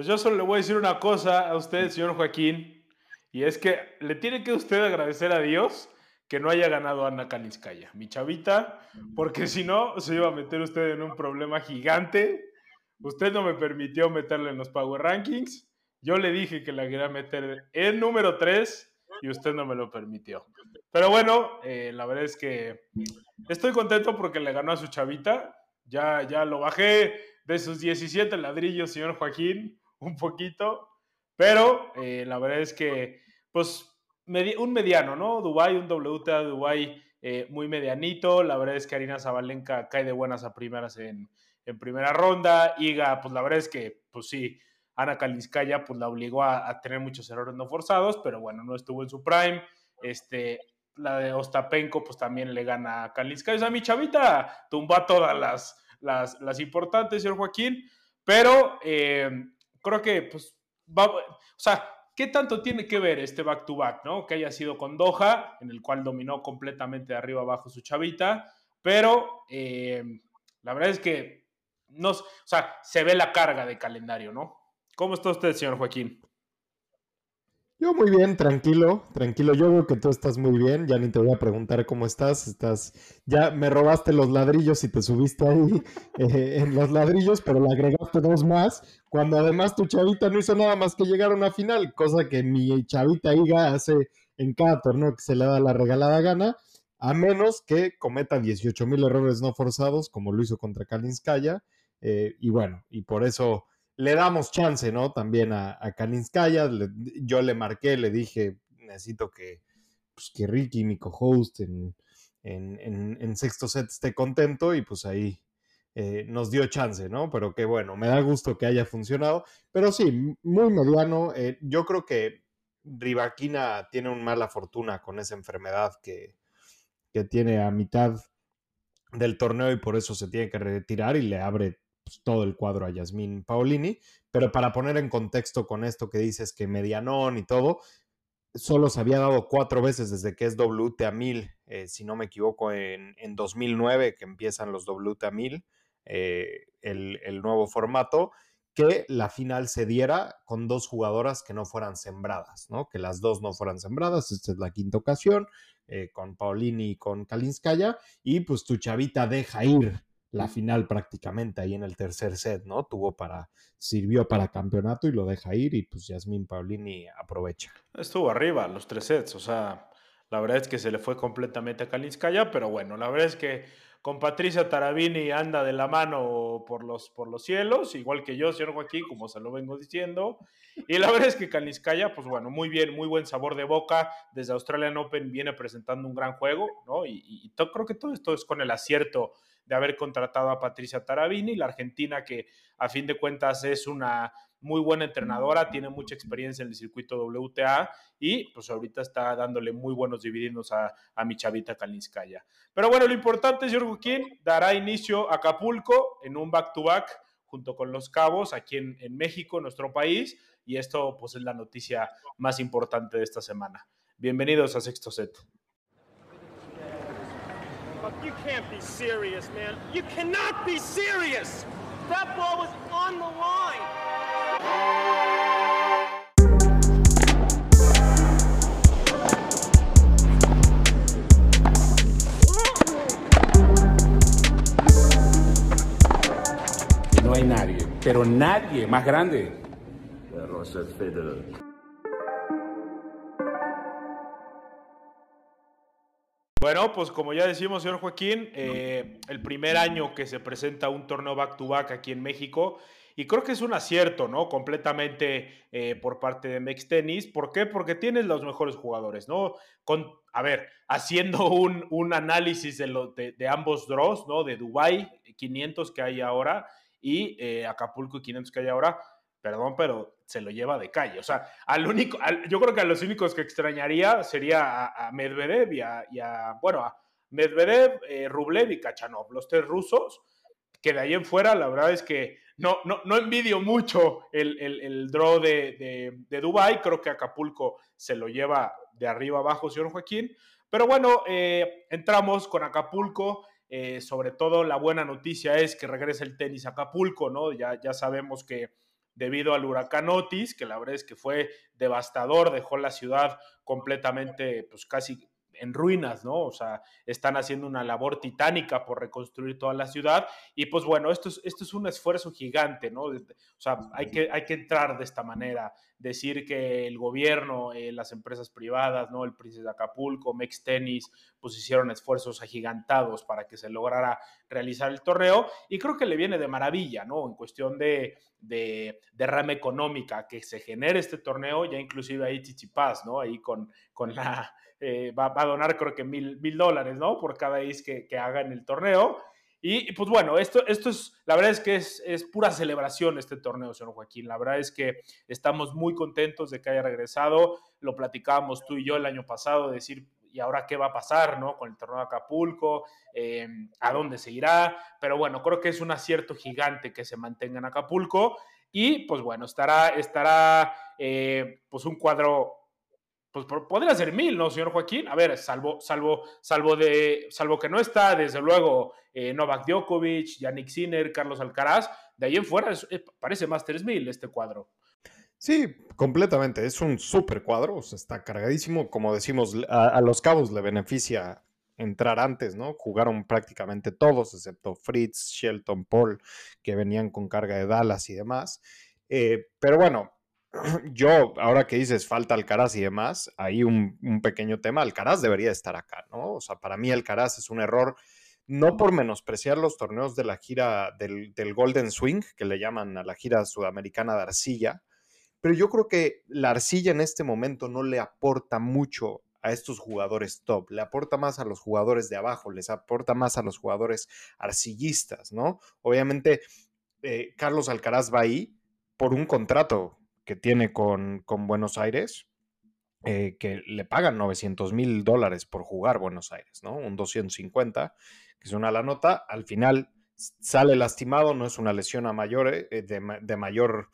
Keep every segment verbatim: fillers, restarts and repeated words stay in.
Pues yo solo le voy a decir una cosa a usted, señor Joaquín, y es que le tiene que usted agradecer a Dios que no haya ganado Ana Kalinskaya, mi chavita, porque si no, se iba a meter usted en un problema gigante. Usted no me permitió meterle en los Power Rankings. Yo le dije que la quería meter en número tres y usted no me lo permitió. Pero bueno, eh, la verdad es que estoy contento porque le ganó a su chavita. Ya, ya lo bajé de sus diecisiete ladrillos, señor Joaquín, un poquito. Pero eh, la verdad es que, pues, un mediano, ¿no? Dubái, un W T A de Dubái eh, muy medianito. La verdad es que Arina Sabalenka cae de buenas a primeras en, en primera ronda. Iga, pues la verdad es que, pues sí, Ana Kalinskaya pues la obligó a, a tener muchos errores no forzados, pero bueno, no estuvo en su prime. Este, la de Ostapenko pues también le gana a Kalinskaya. O sea, mi chavita tumbó a todas las, las, las importantes, señor Joaquín, pero eh, creo que, pues, va, o sea, ¿qué tanto tiene que ver este back-to-back, ¿no? Que haya sido con Doha, en el cual dominó completamente de arriba abajo su chavita, pero eh, la verdad es que no, o sea, se ve la carga de calendario, ¿no? ¿Cómo está usted, señor Joaquín? Yo muy bien, tranquilo, tranquilo. Yo veo que tú estás muy bien, ya ni te voy a preguntar cómo estás. Estás, ya me robaste los ladrillos y te subiste ahí eh, en los ladrillos, pero le agregaste dos más, cuando además tu chavita no hizo nada más que llegar a una final, cosa que mi chavita Iga hace en cada torneo que se le da la regalada gana, a menos que cometa dieciocho mil errores no forzados, como lo hizo contra Kalinskaya, eh, y bueno, y por eso le damos chance, ¿no? También a, a Kalinskaya. Le, yo le marqué, le dije, necesito que, pues, que Ricky, mi co-host, en, en, en, en sexto set esté contento y pues ahí eh, nos dio chance, ¿no? Pero que bueno, me da gusto que haya funcionado. Pero sí, muy mediano. Eh, yo creo que Rivaquina tiene una mala fortuna con esa enfermedad que, que tiene a mitad del torneo y por eso se tiene que retirar y le abre todo el cuadro a Jasmine Paolini, pero para poner en contexto con esto que dices que medianón y todo, solo se había dado cuatro veces desde que es W T A mil, eh, si no me equivoco, en, en dos mil nueve que empiezan los W T A mil, eh, el, el nuevo formato, que la final se diera con dos jugadoras que no fueran sembradas, ¿no? Que las dos no fueran sembradas. Esta es la quinta ocasión, eh, con Paolini y con Kalinskaya, y pues tu chavita deja ir la final prácticamente ahí en el tercer set, ¿no? Tuvo para, sirvió para campeonato y lo deja ir y pues Jasmine Paolini aprovecha. Estuvo arriba los tres sets, o sea, la verdad es que se le fue completamente a Kalinskaya, pero bueno, la verdad es que con Patricia Tarabini anda de la mano por los, por los cielos, igual que yo, señor Joaquín, como se lo vengo diciendo, y la verdad es que Kalinskaya, pues bueno, muy bien, muy buen sabor de boca, desde Australian Open viene presentando un gran juego, ¿no? Y, y, y todo, creo que todo esto es con el acierto de haber contratado a Patricia Tarabini, la argentina que a fin de cuentas es una muy buena entrenadora, tiene mucha experiencia en el circuito W T A y pues ahorita está dándole muy buenos dividendos a, a mi chavita Kalinskaya. Pero bueno, lo importante es, Jorge Quín dará inicio a Acapulco en un back-to-back junto con Los Cabos aquí en, en México, nuestro país, y esto pues es la noticia más importante de esta semana. Bienvenidos a Sexto Set. You can't be serious, man. You cannot be serious. That ball was on the line. No hay nadie, pero nadie más grande. Roger Federer. Bueno, pues como ya decimos, señor Joaquín, eh, el primer año que se presenta un torneo back-to-back aquí en México, y creo que es un acierto, ¿no? Completamente eh, por parte de M X Tennis. ¿Por qué? Porque tienes los mejores jugadores, ¿no? Con, a ver, haciendo un, un análisis de, lo, de, de ambos draws, ¿no? De Dubái, quinientos que hay ahora, y eh, Acapulco, quinientos que hay ahora. Perdón, pero se lo lleva de calle. O sea, al único, al, yo creo que a los únicos que extrañaría sería a, a Medvedev y a, y a, bueno, a Medvedev, eh, Rublev y Kachanov, los tres rusos, que de ahí en fuera, la verdad es que no, no, no envidio mucho el, el, el draw de, de, de Dubái. Creo que Acapulco se lo lleva de arriba abajo, señor Joaquín. Pero bueno, eh, entramos con Acapulco. Eh, sobre todo, la buena noticia es que regresa el tenis a Acapulco, ¿no? Ya, ya sabemos que debido al huracán Otis, que la verdad es que fue devastador, dejó la ciudad completamente, pues casi en ruinas, ¿no? O sea, están haciendo una labor titánica por reconstruir toda la ciudad y pues bueno, esto es, esto es un esfuerzo gigante, ¿no? O sea, hay que, hay que entrar de esta manera, decir que el gobierno, eh, las empresas privadas, ¿no? El Príncipe de Acapulco, Mex Tenis, pues hicieron esfuerzos agigantados para que se lograra realizar el torneo y creo que le viene de maravilla, ¿no? En cuestión de, de, de rama económica, que se genere este torneo, ya inclusive ahí Tsitsipas, ¿no? Ahí con, con la... Eh, va, va a donar creo que mil, mil dólares, ¿no? Por cada is que, que haga en el torneo. Y, y pues bueno, esto, esto es, la verdad es que es, es pura celebración este torneo, señor Joaquín. La verdad es que estamos muy contentos de que haya regresado. Lo platicábamos tú y yo el año pasado, decir, ¿y ahora qué va a pasar, no? Con el torneo de Acapulco, eh, ¿a dónde se irá? Pero bueno, creo que es un acierto gigante que se mantenga en Acapulco. Y pues bueno, estará, estará eh, pues un cuadro... Pues podría ser mil, ¿no, señor Joaquín? A ver, salvo, salvo, salvo de, salvo que no está, desde luego, eh, Novak Djokovic, Jannik Sinner, Carlos Alcaraz, de ahí en fuera es, eh, parece más tres mil este cuadro. Sí, completamente. Es un súper cuadro, o sea, está cargadísimo. Como decimos, a, a los Cabos le beneficia entrar antes, ¿no? Jugaron prácticamente todos, excepto Fritz, Shelton, Paul, que venían con carga de Dallas y demás. Eh, pero bueno. Yo, ahora que dices falta Alcaraz y demás, hay un, un pequeño tema. Alcaraz debería estar acá, ¿no? O sea, para mí Alcaraz es un error, no por menospreciar los torneos de la gira del, del Golden Swing, que le llaman a la gira sudamericana de arcilla, pero yo creo que la arcilla en este momento no le aporta mucho a estos jugadores top, le aporta más a los jugadores de abajo, les aporta más a los jugadores arcillistas, ¿no? Obviamente, eh, Carlos Alcaraz va ahí por un contrato que tiene con, con Buenos Aires, eh, que le pagan novecientos mil dólares por jugar Buenos Aires, ¿no? Un doscientos cincuenta, que es una la nota. Al final sale lastimado, no es una lesión a mayor, eh, de, de mayor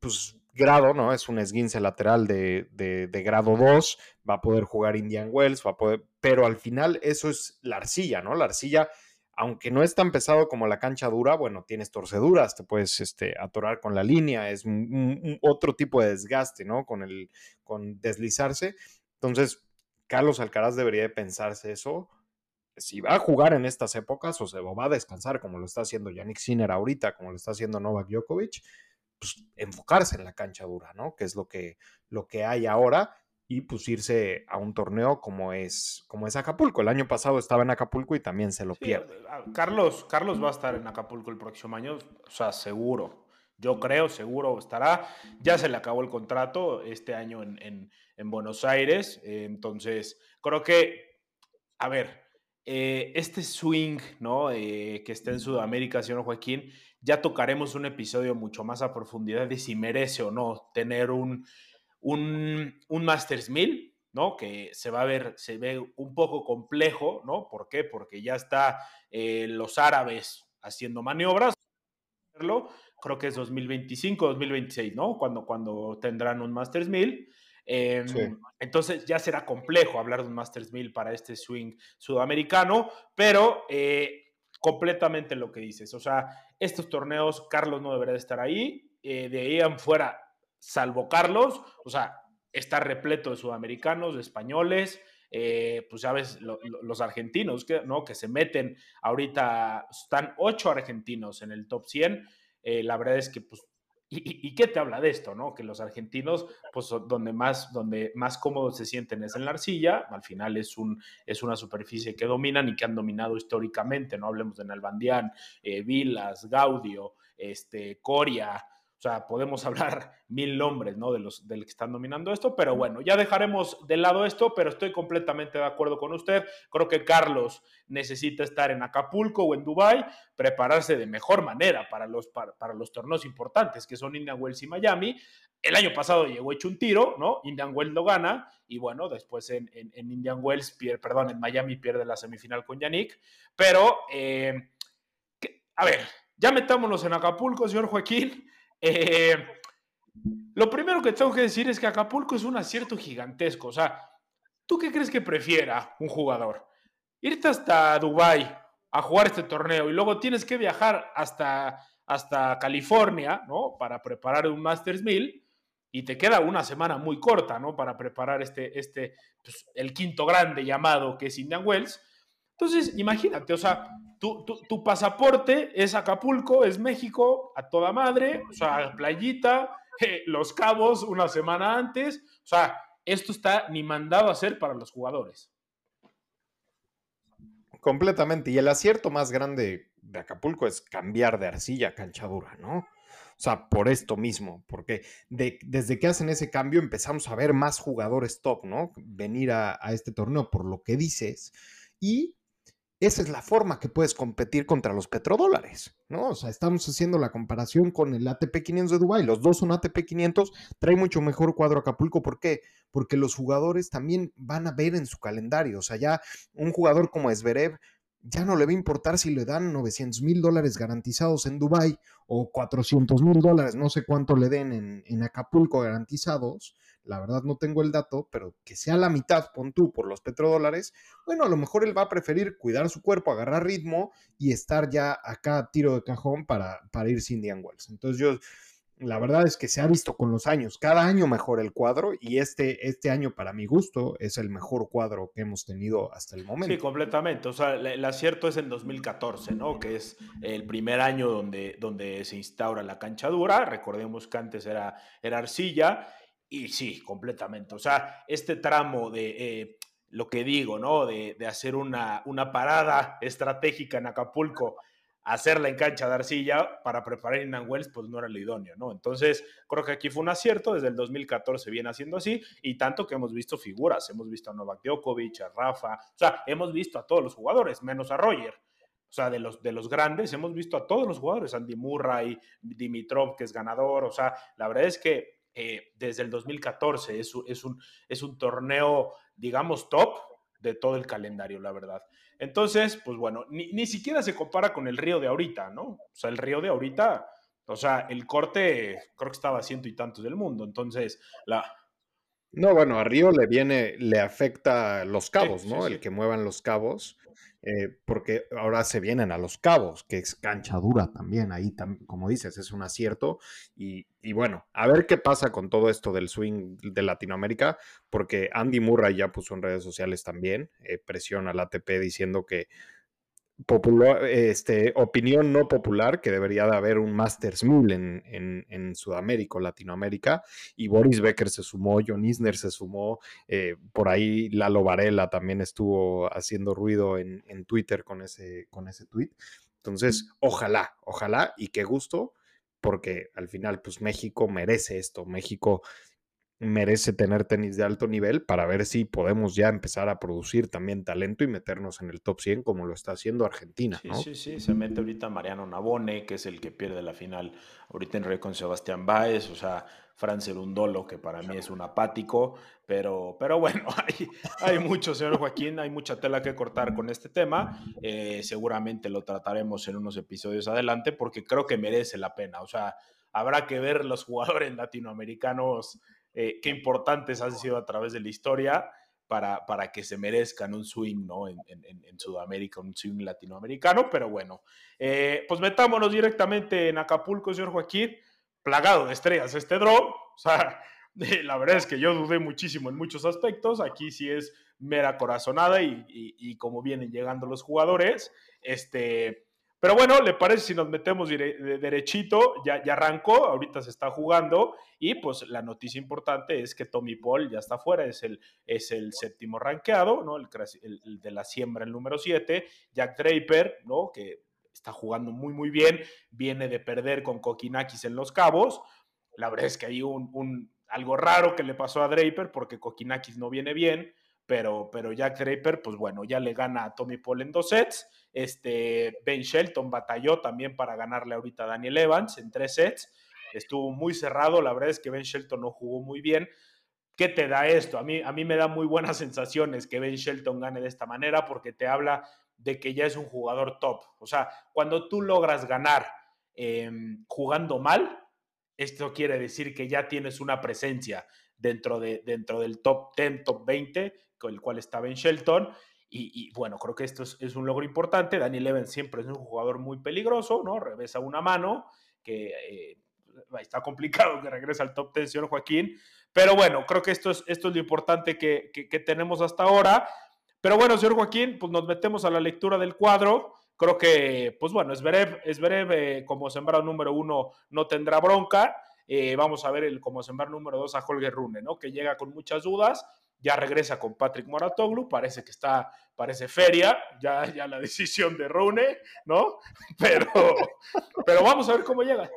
pues, grado, ¿no? Es un esguince lateral de, de, de grado dos, va a poder jugar Indian Wells, va a poder, pero al final eso es la arcilla, ¿no? La arcilla, aunque no es tan pesado como la cancha dura, bueno, tienes torceduras, te puedes este, atorar con la línea, es un, un, otro tipo de desgaste, ¿no? Con, el, con deslizarse. Entonces, Carlos Alcaraz debería de pensarse eso. Si va a jugar en estas épocas o se va a descansar, como lo está haciendo Jannik Sinner ahorita, como lo está haciendo Novak Djokovic, pues enfocarse en la cancha dura, ¿no? Que es lo que, lo que hay ahora. Y pues irse a un torneo como es, como es Acapulco. El año pasado estaba en Acapulco y también se lo sí, pierde. Carlos, Carlos va a estar en Acapulco el próximo año, o sea, seguro. Yo creo, seguro estará. Ya se le acabó el contrato este año en, en, en Buenos Aires. Eh, entonces, creo que, a ver, eh, este swing, ¿no? Eh, que está en Sudamérica, señor Joaquín, ya tocaremos un episodio mucho más a profundidad de si merece o no tener un... Un, un Masters mil, ¿no? Que se va a ver, se ve un poco complejo, ¿no? ¿Por qué? Porque ya está eh, los árabes haciendo maniobras. Creo que es dos mil veinticinco, dos mil veintiséis, ¿no? Cuando, cuando tendrán un Masters mil. Eh, sí. Entonces ya será complejo hablar de un Masters mil para este swing sudamericano, pero eh, completamente lo que dices. O sea, estos torneos, Carlos no debería estar ahí. Eh, de ahí en fuera, salvo Carlos, o sea, está repleto de sudamericanos, de españoles, eh, pues ya ves, lo, lo, los argentinos, que, ¿no? Que se meten ahorita, están ocho argentinos en el top cien, eh, la verdad es que, pues, ¿y, y, y qué te habla de esto, no? Que los argentinos, pues, donde más, donde más cómodos se sienten es en la arcilla, al final es, un, es una superficie que dominan y que han dominado históricamente, ¿no? Hablemos de Nalbandián, eh, Vilas, Gaudio, este, Coria. O sea, podemos hablar mil nombres, ¿no? De los del que están dominando esto, pero bueno, ya dejaremos de lado esto, pero estoy completamente de acuerdo con usted. Creo que Carlos necesita estar en Acapulco o en Dubái, prepararse de mejor manera para los, para, para los torneos importantes, que son Indian Wells y Miami. El año pasado llegó hecho un tiro, ¿no? Indian Wells lo gana y bueno, después en, en, en Indian Wells, pierde, perdón, en Miami pierde la semifinal con Jannik, pero, eh, que, a ver, ya metámonos en Acapulco, señor Joaquín. Eh, lo primero que tengo que decir es que Acapulco es un acierto gigantesco. O sea, ¿tú qué crees que prefiera un jugador? Irte hasta Dubái a jugar este torneo y luego tienes que viajar hasta, hasta California, ¿no?, para preparar un Masters mil, y te queda una semana muy corta, ¿no?, para preparar este, este pues, el quinto grande llamado que es Indian Wells. Entonces, imagínate, o sea, tu, tu, tu pasaporte es Acapulco, es México, a toda madre, o sea, playita, eh, Los Cabos una semana antes, o sea, esto está ni mandado a hacer para los jugadores. Completamente, y el acierto más grande de Acapulco es cambiar de arcilla a cancha dura, ¿no? O sea, por esto mismo, porque de, desde que hacen ese cambio empezamos a ver más jugadores top, ¿no?, venir a, a este torneo, por lo que dices, y esa es la forma que puedes competir contra los petrodólares, ¿no? O sea, estamos haciendo la comparación con el A T P quinientos de Dubái. Los dos son A T P quinientos, trae mucho mejor cuadro Acapulco. ¿Por qué? Porque los jugadores también van a ver en su calendario. O sea, ya un jugador como Zverev ya no le va a importar si le dan novecientos mil dólares garantizados en Dubái o cuatrocientos mil dólares, no sé cuánto le den en, en Acapulco garantizados. La verdad no tengo el dato, pero que sea la mitad, pon tú, por los petrodólares, bueno, a lo mejor él va a preferir cuidar su cuerpo, agarrar ritmo y estar ya acá a tiro de cajón para, para irse Indian Wells. Entonces yo, la verdad es que se ha visto con los años, cada año mejora el cuadro y este, este año para mi gusto es el mejor cuadro que hemos tenido hasta el momento. Sí, completamente, o sea, el acierto es en dos mil catorce, ¿no?, que es el primer año donde, donde se instaura la cancha dura. Recordemos que antes era, era arcilla. Y sí, completamente. O sea, este tramo de eh, lo que digo, ¿no?, de, de hacer una, una parada estratégica en Acapulco, hacerla en cancha de arcilla para preparar Indian Wells, pues no era lo idóneo, ¿no? Entonces, creo que aquí fue un acierto. Desde el dos mil catorce viene haciendo así, y tanto que hemos visto figuras. Hemos visto a Novak Djokovic, a Rafa, o sea, hemos visto a todos los jugadores, menos a Roger. O sea, de los, de los grandes hemos visto a todos los jugadores. Andy Murray, Dimitrov, que es ganador. O sea, la verdad es que Eh, desde el dos mil catorce es, es, un, es un torneo, digamos, top de todo el calendario, la verdad. Entonces, pues bueno, ni, ni siquiera se compara con el Río de ahorita, ¿no? O sea, el Río de ahorita, o sea, el corte creo que estaba a ciento y tantos del mundo. Entonces, la... No, bueno, a Río le viene, le afecta Los Cabos, sí, ¿no? Sí, sí. El que muevan Los Cabos, eh, porque ahora se vienen a Los Cabos, que es cancha dura también, ahí tam- como dices, es un acierto, y, y bueno, a ver qué pasa con todo esto del swing de Latinoamérica, porque Andy Murray ya puso en redes sociales también, eh, presiona al A T P diciendo que popular, este, opinión no popular, que debería de haber un Masters mil en, en, en Sudamérica o Latinoamérica, y Boris Becker se sumó, John Isner se sumó, eh, por ahí Lalo Varela también estuvo haciendo ruido en, en Twitter con ese, con ese tweet. Entonces, ojalá, ojalá, y qué gusto, porque al final pues México merece esto, México merece tener tenis de alto nivel para ver si podemos ya empezar a producir también talento y meternos en el top cien como lo está haciendo Argentina, ¿no? Sí, sí, sí, se mete ahorita Mariano Navone, que es el que pierde la final ahorita en Rey con Sebastián Báez, o sea, Frances Tiafoe, que para mí es un apático, pero, pero bueno, hay, hay mucho, señor Joaquín, hay mucha tela que cortar con este tema, eh, seguramente lo trataremos en unos episodios adelante porque creo que merece la pena, o sea, habrá que ver los jugadores latinoamericanos Eh, qué importantes han sido a través de la historia para, para que se merezcan un swing, ¿no?, en, en, en Sudamérica, un swing latinoamericano, pero bueno, eh, pues metámonos directamente en Acapulco, señor Joaquín, plagado de estrellas este draw, o sea, eh, la verdad es que yo dudé muchísimo en muchos aspectos, aquí sí es mera corazonada y, y, y como vienen llegando los jugadores, este... Pero bueno, ¿le parece si nos metemos derechito? Ya, ya arrancó, ahorita se está jugando y pues la noticia importante es que Tommy Paul ya está fuera, es el, es el séptimo rankeado, ¿no? El, el, el de la siembra, el número siete, Jack Draper, ¿no?, que está jugando muy muy bien, viene de perder con Kokinakis en Los Cabos. La verdad es que hay un, un, algo raro que le pasó a Draper porque Kokinakis no viene bien, pero, pero Jack Draper, pues bueno, ya le gana a Tommy Paul en dos sets. Este, Ben Shelton batalló también para ganarle ahorita a Daniel Evans en tres sets, estuvo muy cerrado, la verdad es que Ben Shelton no jugó muy bien. ¿Qué te da esto? A mí, a mí me da muy buenas sensaciones que Ben Shelton gane de esta manera porque te habla de que ya es un jugador top, o sea, cuando tú logras ganar eh, jugando mal, esto quiere decir que ya tienes una presencia dentro, de, dentro del top diez, top veinte, con el cual está Ben Shelton. Y, y bueno, creo que esto es, es un logro importante. Daniel Evans siempre es un jugador muy peligroso, ¿no? Revesa una mano, que eh, está complicado que regrese al top ten, señor Joaquín. Pero bueno, creo que esto es, esto es lo importante que, que, que tenemos hasta ahora. Pero bueno, señor Joaquín, pues nos metemos a la lectura del cuadro. Creo que, pues bueno, Zverev, Zverev eh, como sembrado número uno no tendrá bronca. Eh, vamos a ver el como sembrado número dos a Holger Rune, ¿no? Que llega con muchas dudas. Ya regresa con Patrick Mouratoglou, parece que está, parece feria, ya, ya la decisión de Rune, ¿no? Pero, pero vamos a ver cómo llega.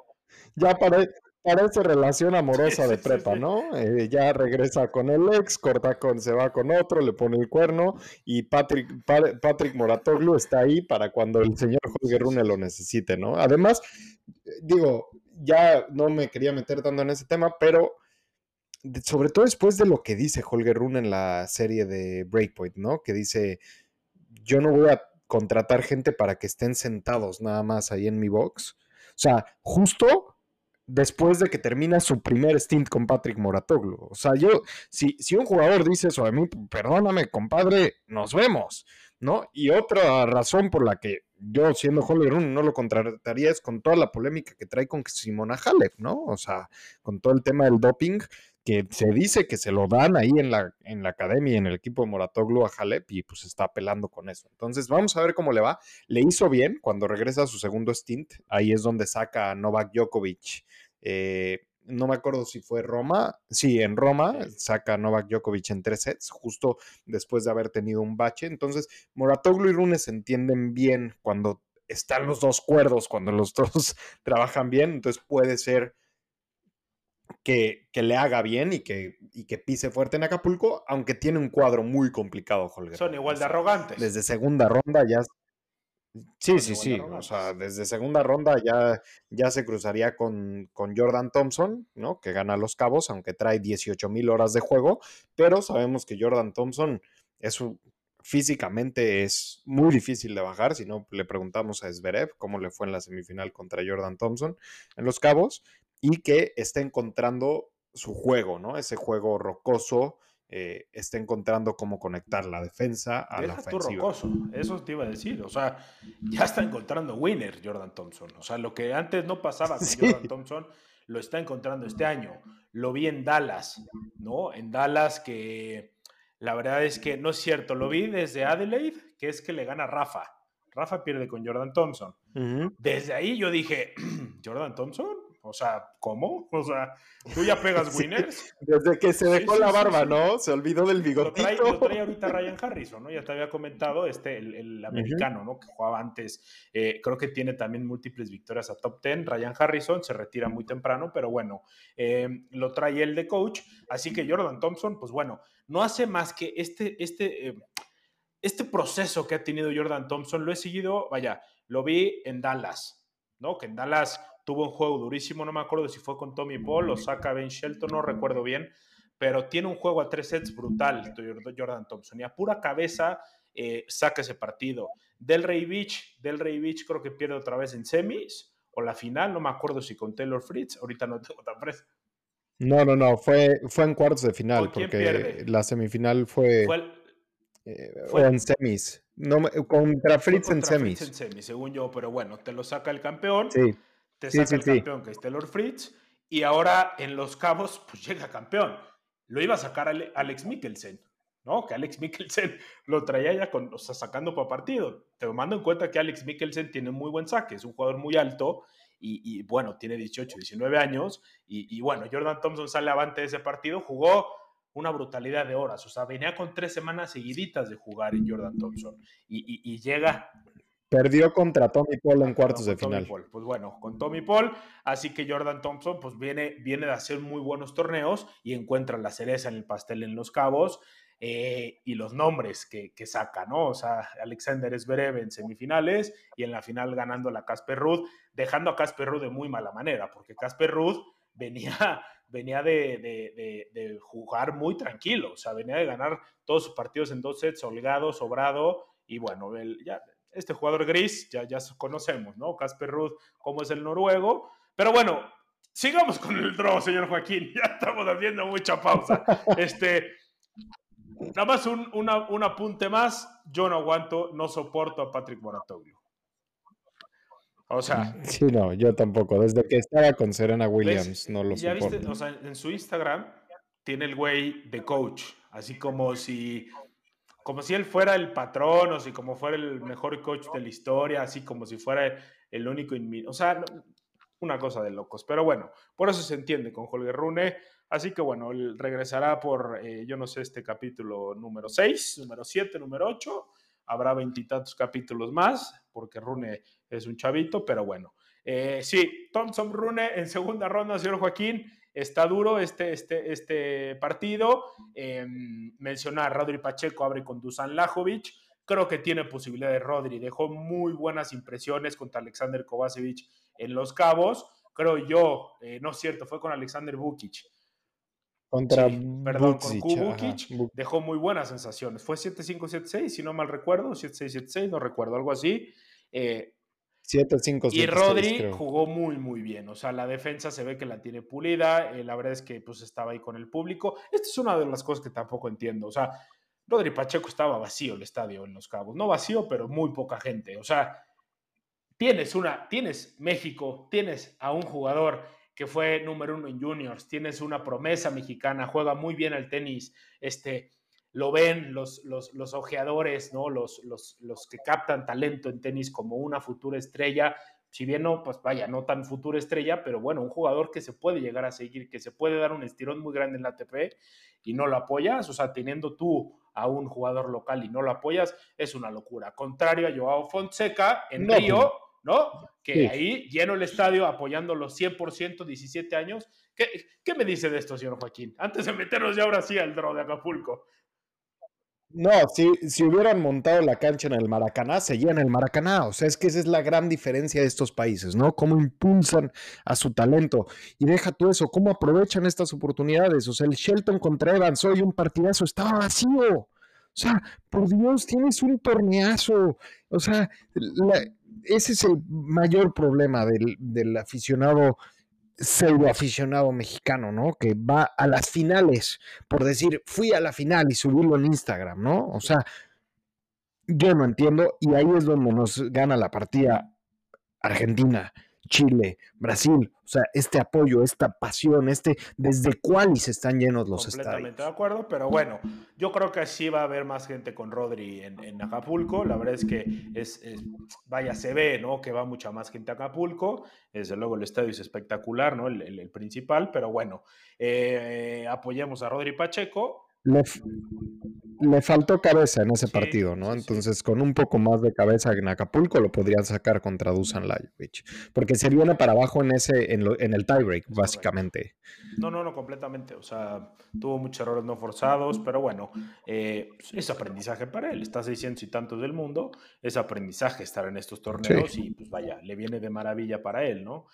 Ya pare, parece relación amorosa de prepa, ¿no? Eh, ya regresa con el ex, corta con, se va con otro, le pone el cuerno, y Patrick, pa, Patrick Mouratoglou está ahí para cuando el señor Holger Rune lo necesite, ¿no? Además, digo, ya no me quería meter tanto en ese tema, pero sobre todo después de lo que dice Holger Rune en la serie de Breakpoint, ¿no? Que dice, yo no voy a contratar gente para que estén sentados nada más ahí en mi box. O sea, justo después de que termina su primer stint con Patrick Mouratoglou. O sea, yo, si, si un jugador dice eso a mí, perdóname, compadre, nos vemos, ¿no? Y otra razón por la que yo, siendo Holger Rune, no lo contrataría es con toda la polémica que trae con Simona Halep, ¿no? O sea, con todo el tema del doping, que se dice que se lo dan ahí en la, en la academia, en el equipo de Mouratoglou a Halep, y pues está apelando con eso. Entonces vamos a ver cómo le va. Le hizo bien cuando regresa a su segundo stint, ahí es donde saca a Novak Djokovic, eh, no me acuerdo si fue Roma, sí, en Roma, saca a Novak Djokovic en tres sets, justo después de haber tenido un bache. Entonces Mouratoglou y Rune se entienden bien cuando están los dos cuerdos, cuando los dos trabajan bien, entonces puede ser Que, que le haga bien y que, y que pise fuerte en Acapulco, aunque tiene un cuadro muy complicado, Holger. Son igual de arrogantes. Desde segunda ronda ya... Sí, Son sí, sí. O sea, desde segunda ronda ya, ya se cruzaría con, con Jordan Thompson, ¿no? Que gana los Cabos, aunque trae dieciocho mil horas de juego, pero sabemos que Jordan Thompson es un... físicamente es muy difícil de bajar, si no le preguntamos a Zverev cómo le fue en la semifinal contra Jordan Thompson en los Cabos, y que está encontrando su juego, ¿no? Ese juego rocoso, eh, está encontrando cómo conectar la defensa a Deja la ofensiva. Rocoso, eso te iba a decir, o sea, ya está encontrando winner Jordan Thompson, o sea, lo que antes no pasaba con sí. Jordan Thompson lo está encontrando este año, lo vi en Dallas, ¿no? En Dallas que... La verdad es que no es cierto, lo vi desde Adelaide, que es que le gana Rafa. Rafa pierde con Jordan Thompson. Uh-huh. Desde ahí yo dije, ¿Jordan Thompson? O sea, ¿cómo? O sea, ¿tú ya pegas winners? Sí. Desde que se dejó sí, sí, la barba, sí, sí. ¿no? Se olvidó del bigotito. Lo trae, lo trae ahorita Ryan Harrison, ¿no? Ya te había comentado, este, el, el americano, uh-huh. ¿no? Que jugaba antes. Eh, creo que tiene también múltiples victorias a top diez. Ryan Harrison se retira muy temprano, pero bueno, eh, lo trae él de coach. Así que Jordan Thompson, pues bueno, no hace más que este, este, eh, este proceso que ha tenido Jordan Thompson, lo he seguido, vaya, lo vi en Dallas, ¿no? Que en Dallas tuvo un juego durísimo, no me acuerdo si fue con Tommy Paul o saca Ben Shelton, no recuerdo bien, pero tiene un juego a tres sets brutal Jordan Thompson, y a pura cabeza eh, saca ese partido. Delray Beach, Delray Beach creo que pierde otra vez en semis, o la final, no me acuerdo si con Taylor Fritz, ahorita no tengo tan fresco. No, no, no, fue, fue en cuartos de final, porque pierde? La semifinal fue, fue, el, eh, fue en semis, no, contra Fritz contra en semis. Fritz en semis, según yo, pero bueno, te lo saca el campeón, sí. te saca sí, sí, el campeón sí. que es Taylor Fritz, y ahora en los Cabos, pues llega campeón. Lo iba a sacar Ale, Alex Mikkelsen, ¿no? Que Alex Mikkelsen lo traía ya con, o sea, sacando para partido. Tomando en cuenta que Alex Mikkelsen tiene muy buen saque, es un jugador muy alto, Y, y bueno, tiene dieciocho, diecinueve años, y, y bueno, Jordan Thompson sale avante de ese partido, jugó una brutalidad de horas, o sea, venía con tres semanas seguiditas de jugar en Jordan Thompson, y, y, y llega... Perdió contra Tommy Paul en cuartos de final. Pues bueno, con Tommy Paul, así que Jordan Thompson pues viene, viene de hacer muy buenos torneos, y encuentra la cereza en el pastel en los Cabos, eh, y los nombres que, que saca, ¿no? O sea, Alexander Zverev en semifinales, y en la final ganando a Casper Ruud, dejando a Casper Ruud de muy mala manera, porque Casper Ruud venía, venía de, de, de, de jugar muy tranquilo, o sea, venía de ganar todos sus partidos en dos sets, holgado, sobrado, y bueno, el, ya, este jugador gris, ya, ya conocemos, ¿no? Casper Ruud, cómo es el noruego, pero bueno, sigamos con el draw, señor Joaquín, ya estamos haciendo mucha pausa, este... Nada más un, una, un apunte más. Yo no aguanto, no soporto a Patrick Mouratoglou. O sea... Sí, no, yo tampoco. Desde que estaba con Serena Williams, ¿ves? No lo soporto. ¿Viste? O sea, en su Instagram tiene el güey de coach. Así como si... Como si él fuera el patrón, o si como fuera el mejor coach de la historia, así como si fuera el único... Inmi- o sea, una cosa de locos. Pero bueno, por eso se entiende con Holger Rune. Así que bueno, él regresará por, eh, yo no sé, este capítulo número seis, número siete, número ocho. Habrá veintitantos capítulos más, porque Rune es un chavito, pero bueno. Eh, sí, Thompson Rune en segunda ronda, señor Joaquín. Está duro este, este, este partido. Eh, mencionar, Rodri Pacheco abre con Dusan Lajovic. Creo que tiene posibilidad de Rodri. Dejó muy buenas impresiones contra Alexander Kovacevic en Los Cabos. Creo yo, eh, no es cierto, fue con Alexander Vukic. Contra sí, perdón, Bucic, con Vukic dejó muy buenas sensaciones. Fue siete cinco siete seis, si no mal recuerdo, siete seis siete seis, no recuerdo, algo así. Eh, siete cinco siete seis. Y Rodri creo. Jugó muy, muy bien. O sea, la defensa se ve que la tiene pulida. Eh, la verdad es que pues, estaba ahí con el público. Esta es una de las cosas que tampoco entiendo. O sea, Rodri Pacheco estaba vacío el estadio en Los Cabos. No vacío, pero muy poca gente. O sea, tienes una, tienes México, tienes a un jugador que fue número uno en juniors, tienes una promesa mexicana, juega muy bien al tenis, este, lo ven los, los, los ojeadores, ¿no? los, los, los que captan talento en tenis como una futura estrella, si bien no, pues vaya, no tan futura estrella, pero bueno, un jugador que se puede llegar a seguir, que se puede dar un estirón muy grande en la A T P y no lo apoyas, o sea, teniendo tú a un jugador local y no lo apoyas, es una locura. Contrario a João Fonseca en no, Río, ¿no? Que sí. Ahí lleno el estadio apoyándolo cien por ciento, diecisiete años. ¿Qué, ¿Qué me dice de esto, señor Joaquín? Antes de meternos ya ahora sí al draw de Acapulco. No, si, si hubieran montado la cancha en el Maracaná, se llena el Maracaná. O sea, es que esa es la gran diferencia de estos países, ¿no? Cómo impulsan a su talento. Y deja tú eso, cómo aprovechan estas oportunidades. O sea, el Shelton contra Evans, hoy un partidazo, estaba vacío. O sea, por Dios, tienes un torneazo. O sea, la... Ese es el mayor problema del, del aficionado, pseudoaficionado mexicano, ¿no? Que va a las finales por decir, fui a la final y subirlo en Instagram, ¿no? O sea, yo no entiendo y ahí es donde nos gana la partida Argentina, Chile, Brasil. O sea, este apoyo, esta pasión, este desde cuáles están llenos los estadios. Completamente de acuerdo, pero bueno, yo creo que sí va a haber más gente con Rodri en, en Acapulco. La verdad es que es, es, vaya, se ve, ¿no? Que va mucha más gente a Acapulco. Desde luego el estadio es espectacular, ¿no? El, el, el principal, pero bueno, eh, apoyemos a Rodri Pacheco. Le, le faltó cabeza en ese sí, partido, ¿no? Sí, entonces, sí. Con un poco más de cabeza en Acapulco lo podrían sacar contra Dusan Lajovic, porque se viene para abajo en ese, en, lo, en el tiebreak, básicamente. No, no, no, completamente. O sea, tuvo muchos errores no forzados, pero bueno, eh, es aprendizaje para él. Está seiscientos y tantos del mundo, es aprendizaje estar en estos torneos sí. Y pues vaya, le viene de maravilla para él, ¿no?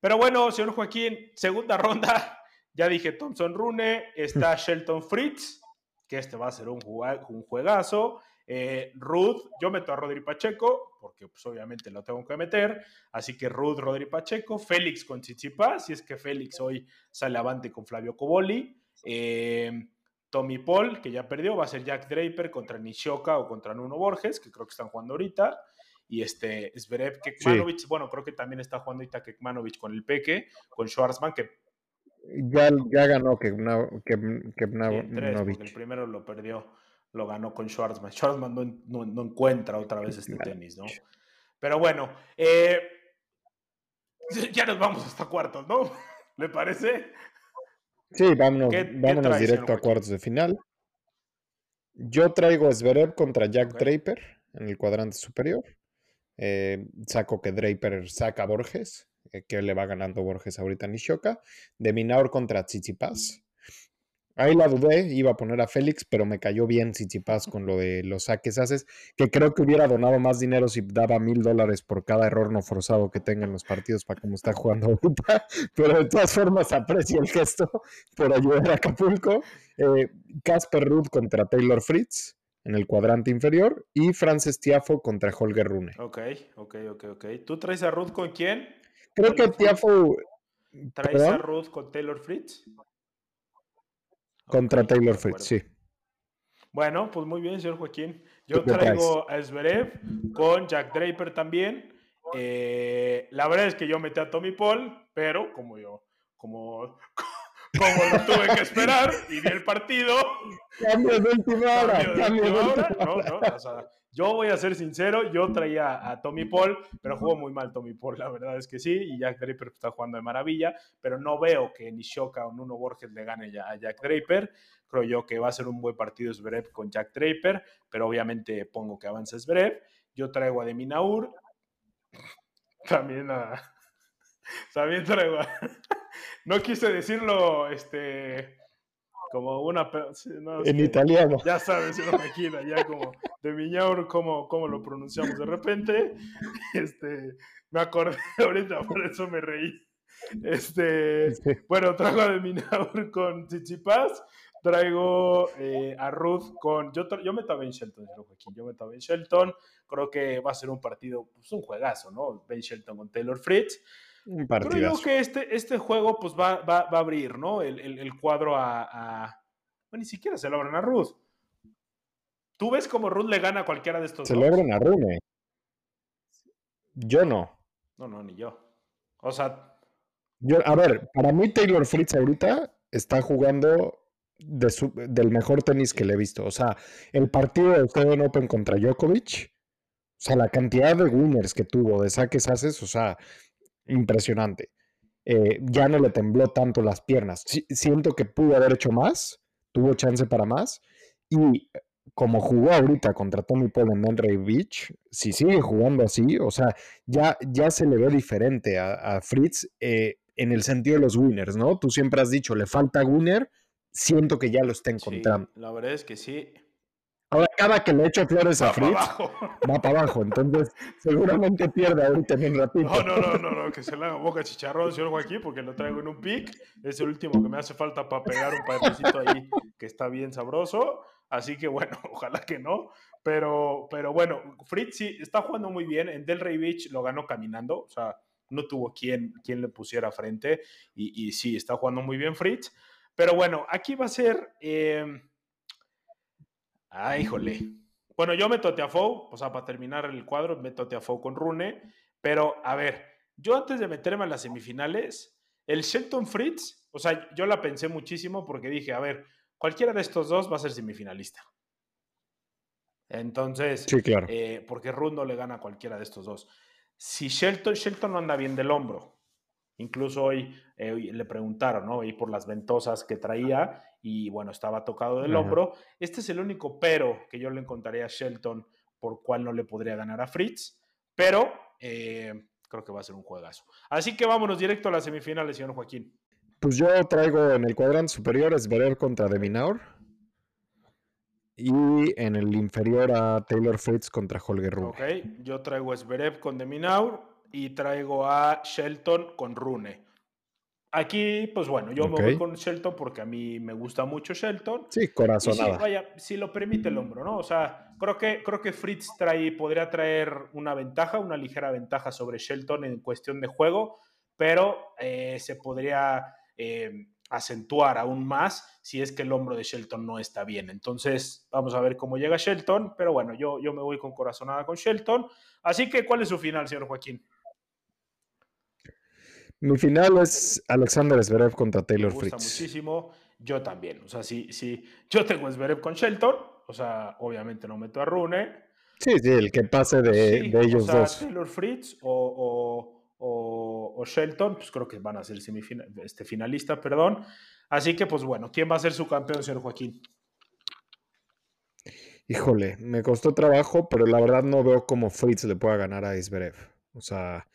Pero bueno, señor Joaquín, segunda ronda. Ya dije Thompson Rune, está Shelton Fritz, que este va a ser un, jugado, un juegazo. Eh, Ruud, yo meto a Rodri Pacheco, porque pues, obviamente lo tengo que meter. Así que Ruud, Rodri Pacheco, Félix con Tsitsipas, si es que Félix hoy sale avante con Flavio Cobolli. Eh, Tommy Paul, que ya perdió, va a ser Jack Draper contra Nishioka o contra Nuno Borges, que creo que están jugando ahorita. Y este Zverev Kecmanovic, sí. Bueno, creo que también está jugando ahorita Kecmanovic con el Peque, con Schwarzman, que Ya, ya ganó que Kecmanovic. El primero lo perdió, lo ganó con Schwarzman. Schwarzman no, no, no encuentra otra vez este tenis, ¿no? Pero bueno, eh, ya nos vamos hasta cuartos, ¿no? ¿Le parece? Sí, vámonos, ¿Qué, vámonos ¿qué directo a cuartos de final. Yo traigo a Zverev contra Jack okay. Draper en el cuadrante superior. Eh, saco que Draper saca a Borges. Que le va ganando Borges ahorita a Nishioka. De Minaur contra Tsitsipas. Ahí la dudé, iba a poner a Félix, pero me cayó bien Tsitsipas con lo de los saques haces, que creo que hubiera donado más dinero si daba mil dólares por cada error no forzado que tenga en los partidos para como está jugando ahorita, pero de todas formas aprecio el gesto por ayudar a Acapulco. Eh, Casper Ruud contra Taylor Fritz en el cuadrante inferior y Frances Tiafoe contra Holger Rune. Ok, ok, ok, ok. ¿Tú traes a Ruud con quién? Creo que Tiafoe... ¿Traes ¿Perdón? a Ruud con Taylor Fritz? Contra okay, Taylor Fritz, sí. Bueno, pues muy bien, señor Joaquín. Yo traigo a Zverev con Jack Draper también. Eh, la verdad es que yo metí a Tommy Paul, pero como yo, como, como lo tuve que esperar y vi el partido. Cambio de última hora. Cambio de cambio última de hora. hora. No, no, o sea, yo voy a ser sincero, yo traía a Tommy Paul, pero jugó muy mal Tommy Paul, la verdad es que sí, y Jack Draper está jugando de maravilla, pero no veo que ni Shoka o Nuno Borges le gane ya a Jack Draper. Creo yo que va a ser un buen partido Zverev con Jack Draper, pero obviamente pongo que avance Zverev. Yo traigo a de Minaur, también a... También traigo a... No quise decirlo, este... como una... No, en que, italiano. Ya sabes, no me queda, ya como... De Minaur, ¿cómo, cómo lo pronunciamos de repente? Este... Me acordé ahorita, por eso me reí. Este... Sí. Bueno, traigo a de Minaur con Tsitsipas. Traigo eh, a Ruud con... Yo, tra... yo meto a Ben Shelton, Joaquín. Yo meto a Ben Shelton. Creo que va a ser un partido, pues un juegazo, ¿no? Ben Shelton con Taylor Fritz. Un partidazo. Creo yo que este, este juego pues va, va, va a abrir, ¿no? El, el, el cuadro a, a... Bueno, ni siquiera se lo abren a Ruud. ¿Tú ves cómo Ruud le gana a cualquiera de estos se dos? Se lo abren a Rune. Yo no. No, no, ni yo. O sea... Yo, a ver, para mí Taylor Fritz ahorita está jugando... De su, del mejor tenis que le he visto. O sea, el partido de Australian Open contra Djokovic, o sea, la cantidad de winners que tuvo, de saques haces, o sea, impresionante. Eh, ya no le tembló tanto las piernas. Sí, siento que pudo haber hecho más, tuvo chance para más, y como jugó ahorita contra Tommy Paul en Delray Beach, si sigue jugando así, o sea, ya, ya se le ve diferente a, a Fritz eh, en el sentido de los winners, ¿no? Tú siempre has dicho, le falta winner. Siento que ya lo está encontrando. Sí, la verdad es que sí. Ahora, cada que le echo flores a Fritz, va para abajo. Entonces, seguramente pierde ahorita bien rápido. No, no, no, no, no, que se le haga boca chicharrón, señor Joaquín, porque lo traigo en un pick. Es el último que me hace falta para pegar un padrecito ahí que está bien sabroso. Así que, bueno, ojalá que no. Pero, pero bueno, Fritz sí está jugando muy bien. En Delray Beach lo ganó caminando. O sea, no tuvo quien, quien le pusiera frente. Y, y sí, está jugando muy bien Fritz. Pero bueno, aquí va a ser... Eh... ¡Ay, híjole! Bueno, yo meto a Tiafoe, o sea, para terminar el cuadro, meto a Tiafoe con Rune. Pero, a ver, yo antes de meterme a las semifinales, el Shelton Fritz, o sea, yo la pensé muchísimo porque dije, a ver, cualquiera de estos dos va a ser semifinalista. Entonces, sí, claro. eh, porque Rune no le gana a cualquiera de estos dos. Si Shelton, Shelton no anda bien del hombro. Incluso hoy, eh, hoy le preguntaron, ¿no? Y por las ventosas que traía y, bueno, estaba tocado del hombro. Uh-huh. Este es el único pero que yo le encontraría a Shelton por cual no le podría ganar a Fritz, pero eh, creo que va a ser un juegazo. Así que vámonos directo a las semifinales, señor Joaquín. Pues yo traigo en el cuadrante superior a Zverev contra de Minaur y en el inferior a Taylor Fritz contra Holger Rune. Ok, yo traigo a Zverev con de Minaur y traigo a Shelton con Rune. Aquí, pues bueno, yo okay. me voy con Shelton porque a mí me gusta mucho Shelton. Sí, corazonada. Si, vaya, si lo permite el hombro, ¿no? O sea, creo que, creo que Fritz trae, podría traer una ventaja, una ligera ventaja sobre Shelton en cuestión de juego, pero eh, se podría eh, acentuar aún más si es que el hombro de Shelton no está bien. Entonces, vamos a ver cómo llega Shelton, pero bueno, yo, yo me voy con corazonada con Shelton. Así que, ¿cuál es su final, señor Joaquín? Mi final es Alexander Zverev contra Taylor Fritz. Me gusta Fritz. Muchísimo. Yo también. O sea, sí, sí. Yo tengo Zverev con Shelton. O sea, obviamente no meto a Rune. Sí, sí, el que pase de, sí, de ellos o sea, dos. Taylor Fritz o, o, o, o Shelton, pues creo que van a ser semifinal, este, finalista, perdón. Así que, pues bueno, ¿quién va a ser su campeón, señor Joaquín? Híjole, me costó trabajo, pero la verdad no veo cómo Fritz le pueda ganar a Zverev. O sea...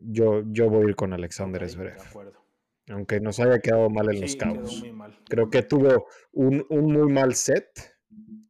Yo, yo voy a ir con Alexander okay, Zverev. De acuerdo. Aunque nos haya quedado mal en sí, los cabos. Creo que tuvo un, un muy mal set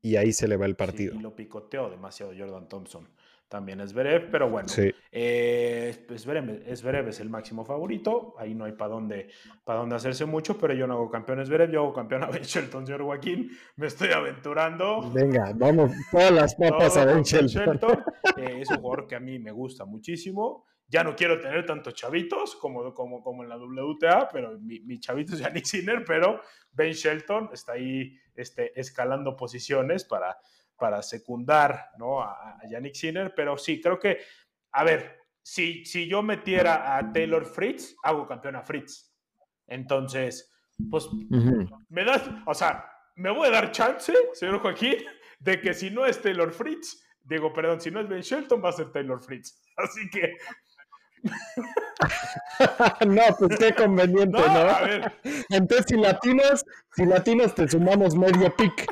y ahí se le va el partido. Sí, y lo picoteó demasiado Jordan Thompson. También es Zverev, pero bueno. Sí. Eh, Zverev, Zverev es el máximo favorito. Ahí no hay para dónde, pa dónde hacerse mucho, pero yo no hago campeón Zverev, yo hago campeón a Ben Shelton, señor Joaquín. Me estoy aventurando. Venga, vamos todas las papas a Ben Shelton. Shelton. Eh, es un jugador que a mí me gusta muchísimo. ya no quiero tener tantos chavitos como, como, como en la W T A, pero mi, mi chavito es Jannik Sinner, pero Ben Shelton está ahí este, escalando posiciones para, para secundar, ¿no?, a, a Jannik Sinner. Pero sí, creo que, a ver, si, si yo metiera a Taylor Fritz, hago campeón a Fritz. Entonces, pues, uh-huh. me das, o sea, me voy a dar chance, señor Joaquín, de que si no es Taylor Fritz, digo, perdón, si no es Ben Shelton, va a ser Taylor Fritz. Así que... No, pues qué conveniente, ¿no? ¿no? A ver. Entonces, si latinas, si latinas te sumamos medio pick.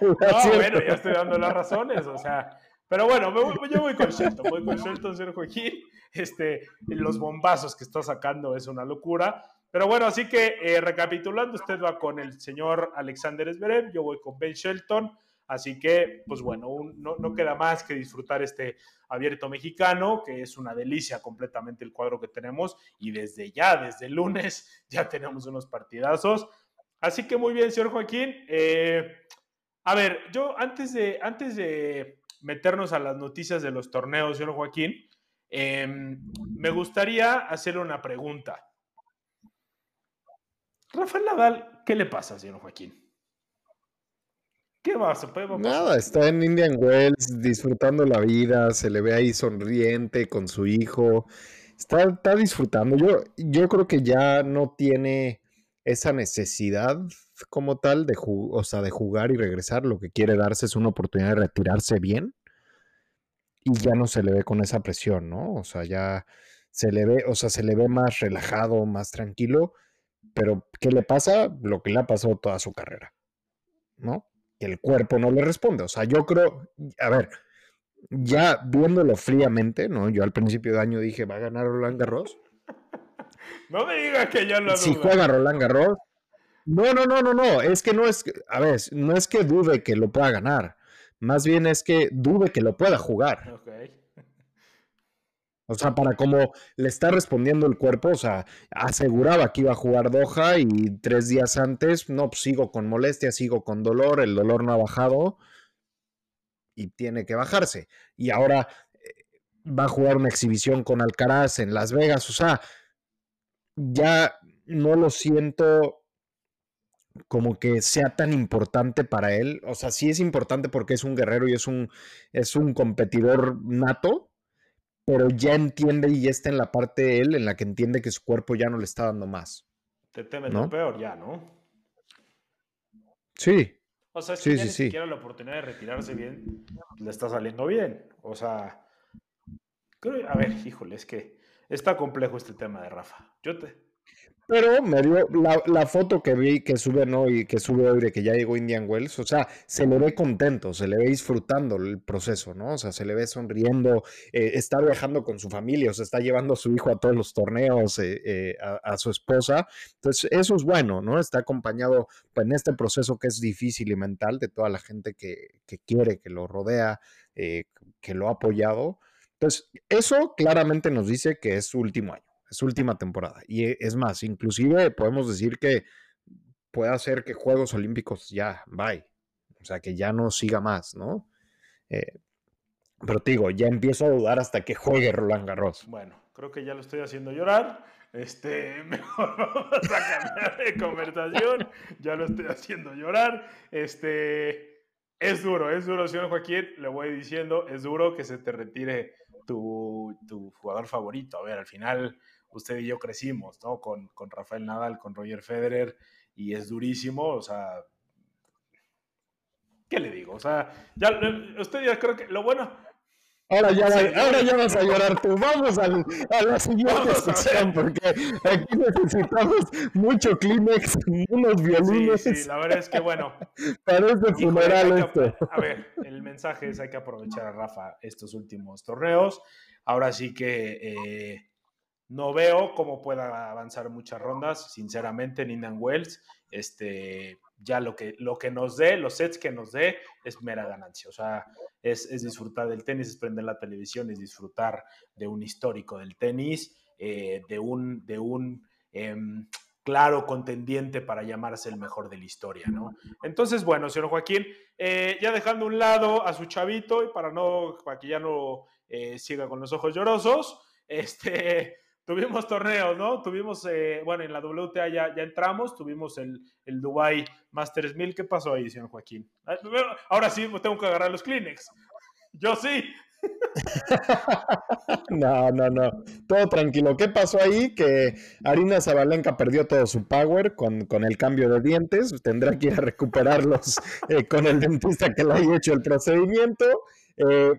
No, bueno, ya estoy dando las razones, o sea... Pero bueno, me voy, yo voy con Shelton, voy con Shelton, señor Joaquín. Este, los bombazos que está sacando es una locura. Pero bueno, así que eh, recapitulando, usted va con el señor Alexander Zverev, yo voy con Ben Shelton. Así que, pues bueno, un, no, no queda más que disfrutar este abierto mexicano, que es una delicia completamente el cuadro que tenemos, y desde ya, desde el lunes, ya tenemos unos partidazos. Así que muy bien, señor Joaquín. Eh, a ver, yo antes de, antes de meternos a las noticias de los torneos, señor Joaquín, eh, me gustaría hacerle una pregunta. Rafael Nadal, ¿qué le pasa, señor Joaquín? ¿Qué pasa? Nada, está en Indian Wells disfrutando la vida, se le ve ahí sonriente con su hijo, está, está disfrutando. Yo, yo creo que ya no tiene esa necesidad como tal de, o sea, de jugar y regresar. Lo que quiere darse es una oportunidad de retirarse bien y ya no se le ve con esa presión, ¿no? O sea, ya se le ve, o sea, se le ve más relajado, más tranquilo, pero ¿qué le pasa? Lo que le ha pasado toda su carrera, ¿no? El cuerpo no le responde. O sea, yo creo, a ver, ya viéndolo fríamente, ¿no? Yo al principio de año dije, va a ganar Roland Garros. No me digas que ya lo Si duda. Juega Roland Garros. No, no, no, no, no. Es que no es, a ver, no es que dude que lo pueda ganar. Más bien es que dude que lo pueda jugar. Okay. O sea, para como le está respondiendo el cuerpo, o sea, aseguraba que iba a jugar Doha y tres días antes, no, pues sigo con molestia, sigo con dolor, el dolor no ha bajado y tiene que bajarse. Y ahora eh, va a jugar una exhibición con Alcaraz en Las Vegas, o sea, ya no lo siento como que sea tan importante para él. O sea, sí es importante porque es un guerrero y es un, es un competidor nato, pero ya entiende y ya está en la parte de él en la que entiende que su cuerpo ya no le está dando más. Te temes lo peor ya, ¿no? Sí. O sea, si sí, sí, ni sí. siquiera la oportunidad de retirarse bien, le está saliendo bien. O sea, creo, a ver, híjole, es que está complejo este tema de Rafa. Yo te... Pero me dio la, la foto que vi que sube, ¿no? Y que sube hoy de que ya llegó Indian Wells, o sea, se le ve contento, se le ve disfrutando el proceso, ¿no? O sea, se le ve sonriendo, eh, está viajando con su familia, o sea, está llevando a su hijo a todos los torneos, eh, eh, a, a su esposa. Entonces, eso es bueno, ¿no? Está acompañado pues, en este proceso que es difícil y mental de toda la gente que, que quiere, que lo rodea, eh, que lo ha apoyado. Entonces, eso claramente nos dice que es su último año. Su última temporada, y es más, inclusive podemos decir que puede hacer que Juegos Olímpicos ya, bye, o sea, que ya no siga más, ¿no? Eh, pero te digo, ya empiezo a dudar hasta que juegue Roland Garros. Bueno, creo que ya lo estoy haciendo llorar, este, mejor vamos a cambiar de conversación, ya lo estoy haciendo llorar, este... Es duro, es duro, señor Joaquín, le voy diciendo, es duro que se te retire tu, tu jugador favorito. A ver, al final usted y yo crecimos, ¿no? Con, con Rafael Nadal, con Roger Federer, y es durísimo, o sea, ¿qué le digo? O sea, ya, usted ya creo que lo bueno... Ahora ya, va, ahora ya vas a llorar tú. Vamos al, a la siguiente sección porque aquí necesitamos mucho Kleenex, unos violines. Sí, sí, la verdad es que bueno. Parece funeral esto. A ver, el mensaje es hay que aprovechar a Rafa estos últimos torneos. Ahora sí que eh, no veo cómo pueda avanzar muchas rondas, sinceramente, en Indian Wells. Este... ya lo que, lo que nos dé, los sets que nos dé, es mera ganancia. O sea, es, es disfrutar del tenis, es prender la televisión, es disfrutar de un histórico del tenis, eh, de un, de un eh, claro contendiente para llamarse el mejor de la historia, ¿no? Entonces, bueno, señor Joaquín, eh, ya dejando a un lado a su chavito, y para no, para que ya no eh, siga con los ojos llorosos, este, tuvimos torneos, ¿no? Tuvimos, eh, bueno, en la W T A ya, ya entramos, tuvimos el, el Dubai Masters mil. ¿Qué pasó ahí, señor Joaquín? Ahora sí tengo que agarrar los Kleenex. Yo sí. No, no, no. Todo tranquilo. ¿Qué pasó ahí? Que Arina Sabalenka perdió todo su power con, con el cambio de dientes. Tendrá que ir a recuperarlos eh, con el dentista que le haya hecho el procedimiento. Eh,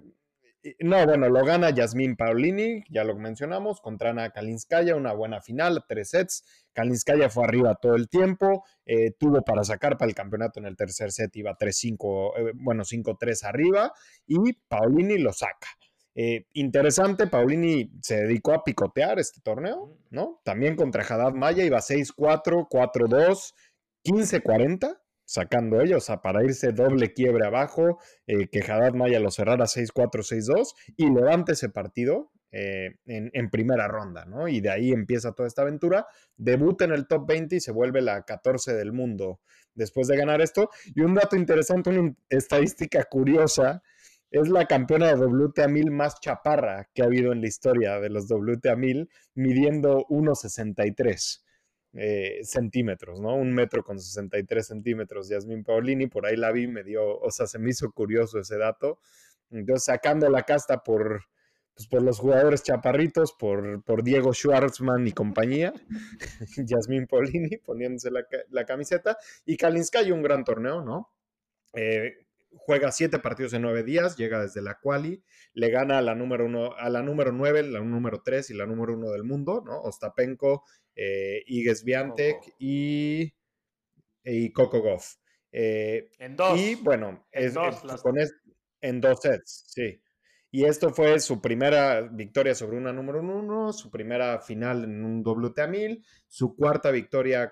no, bueno, lo gana Jasmine Paolini, ya lo mencionamos, contra Ana Kalinskaya, una buena final, tres sets. Kalinskaya fue arriba todo el tiempo, eh, tuvo para sacar para el campeonato en el tercer set, iba tres cinco, eh, bueno, cinco tres arriba, y Paolini lo saca. Eh, interesante, Paolini se dedicó a picotear este torneo, ¿no? También contra Haddad Maya iba seis cuatro, cuatro dos, quince cuarenta. Sacando ellos, o sea, para irse doble quiebre abajo, eh, que Haddad Maya lo cerrara seis cuatro, seis dos y levante ese partido eh, en, en primera ronda, ¿no? Y de ahí empieza toda esta aventura, debuta en el top veinte y se vuelve la catorce del mundo después de ganar esto. Y un dato interesante, una estadística curiosa, es la campeona de W T A mil más chaparra que ha habido en la historia de los W T A mil, midiendo uno sesenta y tres. Eh, centímetros, ¿no? Un metro con sesenta y tres centímetros, Jasmine Paolini, por ahí la vi, me dio, o sea, se me hizo curioso ese dato. Entonces, sacando la casta por, pues, por los jugadores chaparritos, por, por Diego Schwartzman y compañía, Jasmine Paolini poniéndose la, la camiseta, y Kalinskaya un gran torneo, ¿no? Eh, juega siete partidos en nueve días, llega desde la quali, le gana a la número uno, a la número nueve, la número tres y la número uno del mundo, ¿no? Ostapenko, eh, Iga Swiatek Coco. y, y Coco Gauff. Eh, en dos. Y bueno, en, es, dos, es, las... con es, en dos sets, sí. Y esto fue su primera victoria sobre una número uno, su primera final en un W T A mil, su cuarta victoria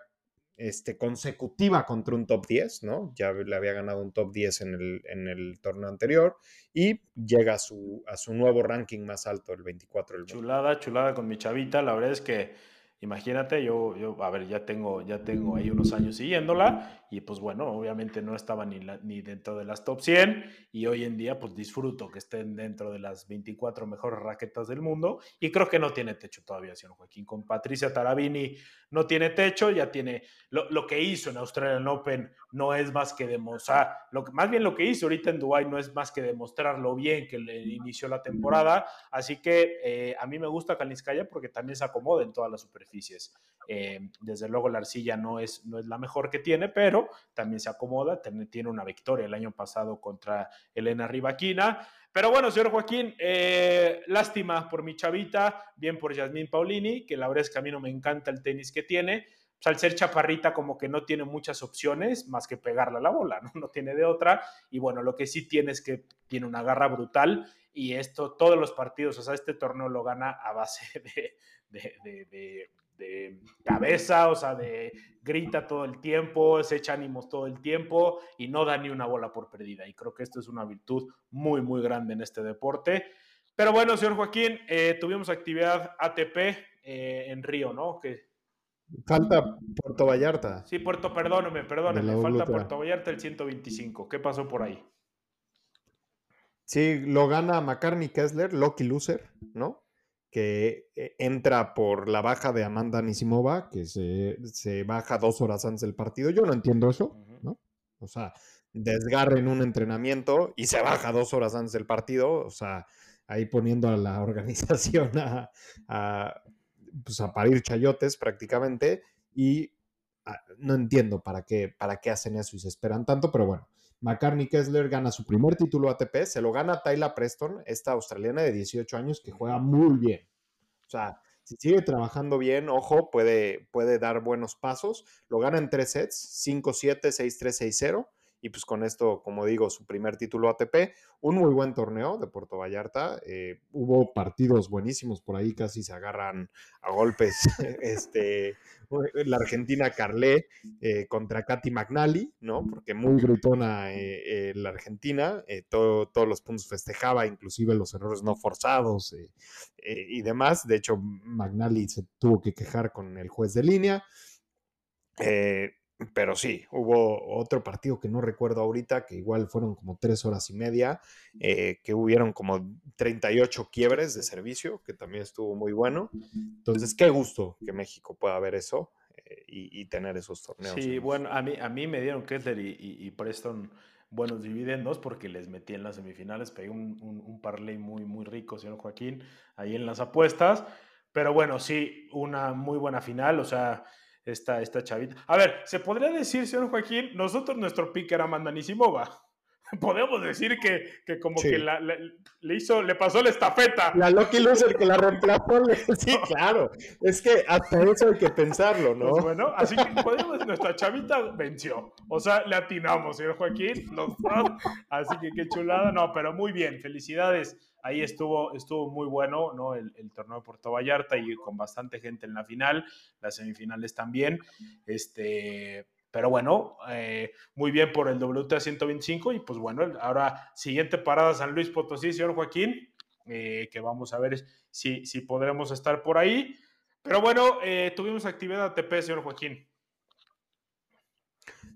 Este, consecutiva contra un top diez, ¿no? Ya le había ganado un top diez en el, en el torneo anterior y llega a su, a su nuevo ranking más alto, el veinticuatro. El chulada, chulada con mi chavita, la verdad es que imagínate, yo, yo a ver, ya tengo, ya tengo ahí unos años siguiéndola y pues bueno, obviamente no estaba ni, la, ni dentro de las top cien y hoy en día pues disfruto que estén dentro de las veinticuatro mejores raquetas del mundo y creo que no tiene techo todavía, señor Joaquín. Con Patricia Tarabini no tiene techo, ya tiene, lo, lo que hizo en Australian Open no es más que demostrar, lo que, más bien lo que hizo ahorita en Dubái no es más que demostrar lo bien que le inició la temporada, así que eh, a mí me gusta Kalinskaya porque también se acomoda en todas las superficies. Eh, desde luego la arcilla no es, no es la mejor que tiene, pero también se acomoda, tiene una victoria el año pasado contra Elena Rybakina, pero bueno, señor Joaquín, eh, lástima por mi chavita, bien por Jasmine Paolini, que la verdad es que a mí no me encanta el tenis que tiene, pues al ser chaparrita como que no tiene muchas opciones más que pegarle a la bola, ¿no? No tiene de otra, y bueno, lo que sí tiene es que tiene una garra brutal, y esto, todos los partidos, o sea, este torneo lo gana a base de, de, de, de de cabeza, o sea, de grita todo el tiempo, se echa ánimos todo el tiempo y no da ni una bola por perdida. Y creo que esto es una virtud muy, muy grande en este deporte. Pero bueno, señor Joaquín, eh, tuvimos actividad A T P eh, en Río, ¿no? Que... Falta Puerto Vallarta. Sí, Puerto, perdóname, perdóname, falta Puerto Vallarta el ciento veinticinco. ¿Qué pasó por ahí? Sí, lo gana McCartney Kessler, lucky loser, ¿no? Que entra por la baja de Amanda Nisimova, que se, se baja dos horas antes del partido. Yo no entiendo eso, ¿no? O sea, desgarra en un entrenamiento y se baja dos horas antes del partido. O sea, ahí poniendo a la organización a, a, pues a parir chayotes prácticamente. Y a, no entiendo para qué, para qué hacen eso y se esperan tanto, pero bueno. McCartney Kessler gana su primer título A T P, se lo gana Tayla Preston, esta australiana de dieciocho años que juega muy bien. O sea, si sigue trabajando bien, ojo, puede, puede dar buenos pasos. Lo gana en tres sets, cinco siete, seis tres, seis cero. Y pues con esto, como digo, su primer título A T P. Un muy buen torneo de Puerto Vallarta. Eh, hubo partidos buenísimos por ahí, casi se agarran a golpes. este, la argentina Carlé eh, contra Katy McNally, ¿no? Porque muy gritona eh, eh, la argentina. Eh, todo, todos los puntos festejaba, inclusive los errores no forzados eh, eh, y demás. De hecho, McNally se tuvo que quejar con el juez de línea. Eh, pero sí, hubo otro partido que no recuerdo ahorita, que igual fueron como tres horas y media, eh, que hubieron como treinta y ocho quiebres de servicio, que también estuvo muy bueno. Entonces, qué gusto que México pueda ver eso eh, y, y tener esos torneos. Sí, bueno, a mí, a mí me dieron Kettler y, y, y Preston buenos dividendos porque les metí en las semifinales, pegué un, un, un parlay muy, muy rico, señor Joaquín, ahí en las apuestas. Pero bueno, sí, una muy buena final, o sea, esta, esta chavita. A ver, ¿se podría decir, señor Joaquín, nosotros nuestro pick era Mandanisimova? Podemos decir que, que como sí, que la, la, le hizo, le pasó la estafeta. La Lucky Loser que la reemplazó. Sí, claro. Es que hasta eso hay que pensarlo, ¿no? Pues bueno, así que podemos, nuestra chavita venció. O sea, le atinamos, señor Joaquín. Los dos. Así que qué chulada. No, pero muy bien. Felicidades. Ahí estuvo, estuvo muy bueno, ¿no? El, el torneo de Puerto Vallarta y con bastante gente en la final. Las semifinales también. Este... Pero bueno, eh, muy bien por el W T A ciento veinticinco y pues bueno, ahora siguiente parada San Luis Potosí, señor Joaquín, eh, que vamos a ver si, si podremos estar por ahí. Pero bueno, eh, tuvimos actividad A T P, señor Joaquín.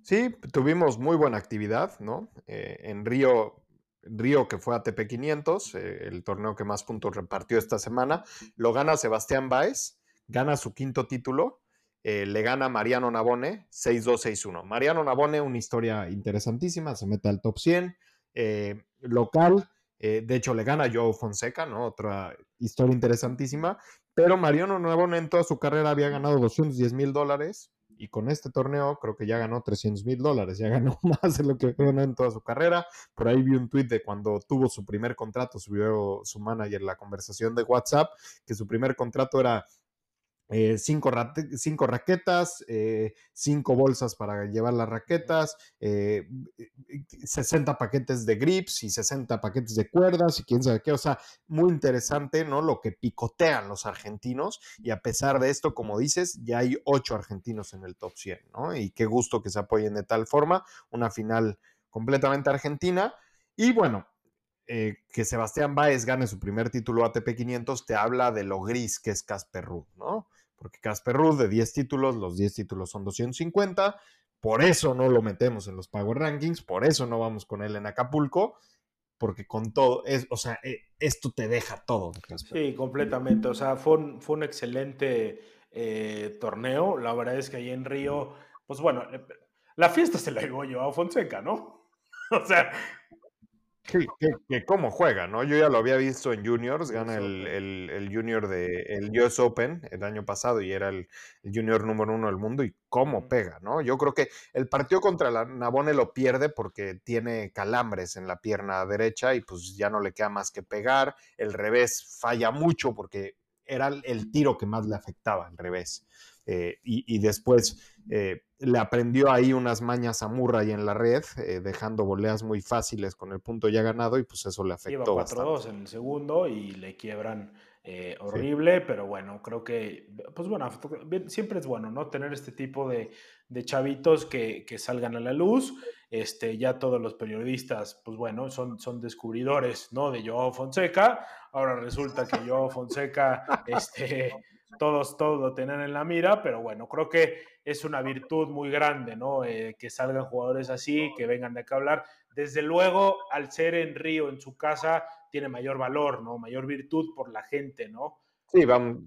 Sí, tuvimos muy buena actividad, ¿no? Eh, en Río... Río, que fue A T P quinientos, eh, el torneo que más puntos repartió esta semana, lo gana Sebastián Báez, gana su quinto título. Eh, le gana Mariano Navone seis dos, seis uno. Mariano Navone, una historia interesantísima, se mete al top cien eh, local, eh, de hecho le gana a João Fonseca, ¿no? Otra historia interesantísima, pero Mariano Navone en toda su carrera había ganado doscientos diez mil dólares y con este torneo creo que ya ganó trescientos mil dólares, ya ganó más de lo que ganó en toda su carrera. Por ahí vi un tuit de cuando tuvo su primer contrato, subió su manager la conversación de WhatsApp, que su primer contrato era Eh, cinco, ra- cinco raquetas, eh, cinco bolsas para llevar las raquetas, eh, sesenta paquetes de grips y sesenta paquetes de cuerdas y quién sabe qué. O sea, muy interesante, ¿no? Lo que picotean los argentinos, y a pesar de esto, como dices, ya hay ocho argentinos en el top cien, ¿no? Y qué gusto que se apoyen de tal forma, una final completamente argentina. Y bueno, Eh, que Sebastián Báez gane su primer título A T P quinientos te habla de lo gris que es Casper Ruud, ¿no? Porque Casper Ruud, de diez títulos, los diez títulos son doscientos cincuenta, por eso no lo metemos en los Power Rankings, por eso no vamos con él en Acapulco, porque con todo, es, o sea, eh, esto te deja todo. Casper. Sí, completamente, o sea, fue un, fue un excelente eh, torneo, la verdad es que ahí en Río, pues bueno, la fiesta se la llevó yo a Fonseca, ¿no? O sea... Sí, que, que cómo juega, ¿no? Yo ya lo había visto en juniors, gana el, el, el junior de el U S Open el año pasado y era el, el junior número uno del mundo, y cómo pega, ¿no? Yo creo que el partido contra la Navone lo pierde porque tiene calambres en la pierna derecha y pues ya no le queda más que pegar. El revés falla mucho porque era el tiro que más le afectaba, el revés. Eh, y, y después eh, le aprendió ahí unas mañas a Murray en la red, eh, dejando voleas muy fáciles con el punto ya ganado, y pues eso le afectó bastante. Lleva cuatro dos en el segundo y le quiebran eh, horrible, sí. Pero bueno, creo que pues bueno, siempre es bueno, ¿no? Tener este tipo de, de chavitos que, que salgan a la luz. Este, ya todos los periodistas, pues bueno, son, son descubridores, ¿no? De João Fonseca. Ahora resulta que João Fonseca, este... Todos, todos lo tenían en la mira, pero bueno, creo que es una virtud muy grande, ¿no? Eh, que salgan jugadores así, que vengan de acá a hablar. Desde luego, al ser en Río, en su casa, tiene mayor valor, ¿no? Mayor virtud por la gente, ¿no? Sí, vamos,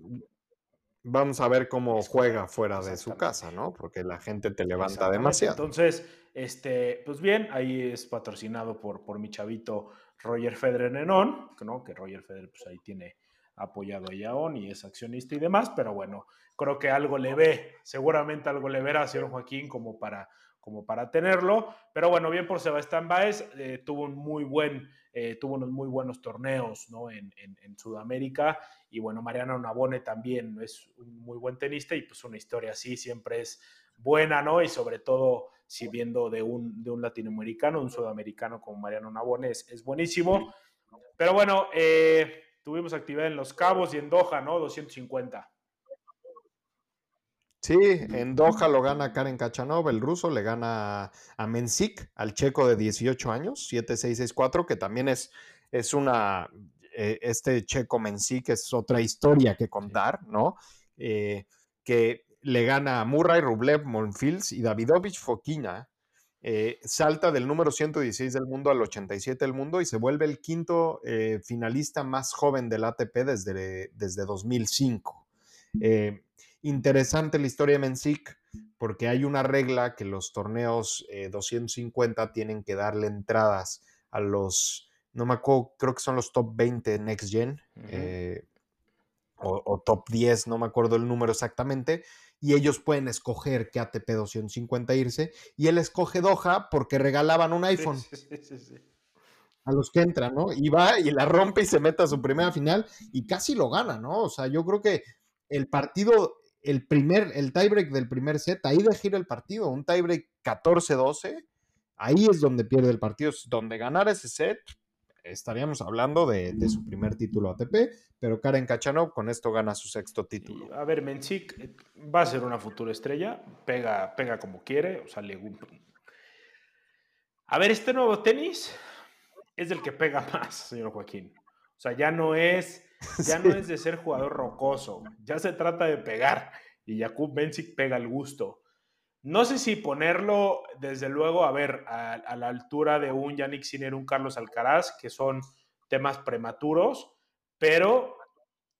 vamos a ver cómo juega fuera de su casa, ¿no? Porque la gente te levanta demasiado. Entonces, este, pues bien, ahí es patrocinado por, por mi chavito Roger Federer Nenón, ¿no? Que Roger Federer, pues ahí tiene... apoyado a Yaón y es accionista y demás, pero bueno, creo que algo le ve, seguramente algo le verá, señor Joaquín, como para, como para tenerlo, pero bueno, bien por Sebastián Báez, eh, tuvo un muy buen, eh, tuvo unos muy buenos torneos, ¿no? En, en, en Sudamérica, y bueno, Mariano Navone también es un muy buen tenista, y pues una historia así siempre es buena, ¿no? Y sobre todo, si viendo de un, de un latinoamericano, un sudamericano como Mariano Navone, es, es buenísimo, pero bueno, eh... tuvimos actividad en Los Cabos y en Doha, ¿no? doscientos cincuenta. Sí, en Doha lo gana Karen Kachanov, el ruso, le gana a Menšík, al checo de dieciocho años, siete seis, seis cuatro, que también es, es una... Eh, este checo Menšík es otra historia que contar, ¿no? Eh, que le gana a Murray, Rublev, Monfils y Davidovich Fokina. Eh, salta del número ciento dieciséis del mundo al ochenta y siete del mundo y se vuelve el quinto eh, finalista más joven del A T P desde, desde dos mil cinco. Eh, interesante la historia de Menšík, porque hay una regla que los torneos eh, doscientos cincuenta tienen que darle entradas a los, no me acuerdo, creo que son los top veinte Next Gen, uh-huh. eh, o, o top diez, no me acuerdo el número exactamente, y ellos pueden escoger qué A T P doscientos cincuenta irse, y él escoge Doha porque regalaban un iPhone. Sí, sí, sí, sí. A los que entran, ¿no? Y va y la rompe y se mete a su primera final y casi lo gana, ¿no? O sea, yo creo que el partido, el primer, el tiebreak del primer set, ahí de gira el partido, un tiebreak catorce doce, ahí es donde pierde el partido, donde ganar ese set estaríamos hablando de, de su primer título A T P, pero Karen Kachanov con esto gana su sexto título. A ver, Menšík va a ser una futura estrella, pega, pega como quiere, o sea, le... A ver, este nuevo tenis es el que pega más, señor Joaquín. O sea, ya no es, ya sí. no es de ser jugador rocoso, ya se trata de pegar, y Jakub Menšík pega al gusto. No sé si ponerlo, desde luego, a ver, a, a la altura de un Jannik Sinner, un Carlos Alcaraz, que son temas prematuros, pero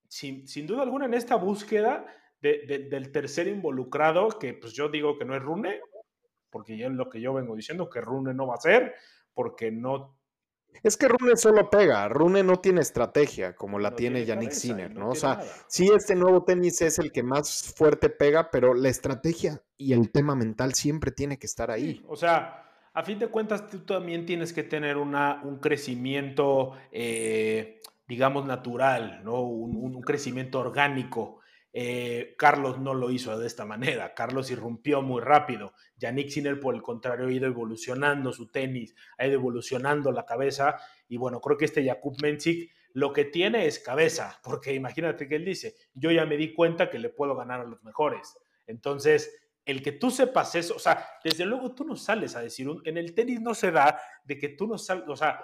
sin, sin duda alguna en esta búsqueda de, de, del tercer involucrado, que pues yo digo que no es Rune, porque es lo que yo vengo diciendo, que Rune no va a ser, porque no... Es que Rune solo pega, Rune no tiene estrategia como la no tiene Jannik Sinner, ¿no? no o sea, nada. Sí, este nuevo tenis es el que más fuerte pega, pero la estrategia y el tema mental siempre tiene que estar ahí. Sí, o sea, a fin de cuentas tú también tienes que tener una, un crecimiento, eh, digamos, natural, ¿no? Un, un crecimiento orgánico. Eh, Carlos no lo hizo de esta manera. Carlos irrumpió muy rápido. Jannik Sinner, por el contrario, ha ido evolucionando su tenis, ha ido evolucionando la cabeza, y bueno, creo que este Jakub Menšík lo que tiene es cabeza, porque imagínate que él dice, yo ya me di cuenta que le puedo ganar a los mejores. Entonces, el que tú sepas eso, o sea, desde luego tú no sales a decir, en el tenis no se da de que tú no sales, o sea,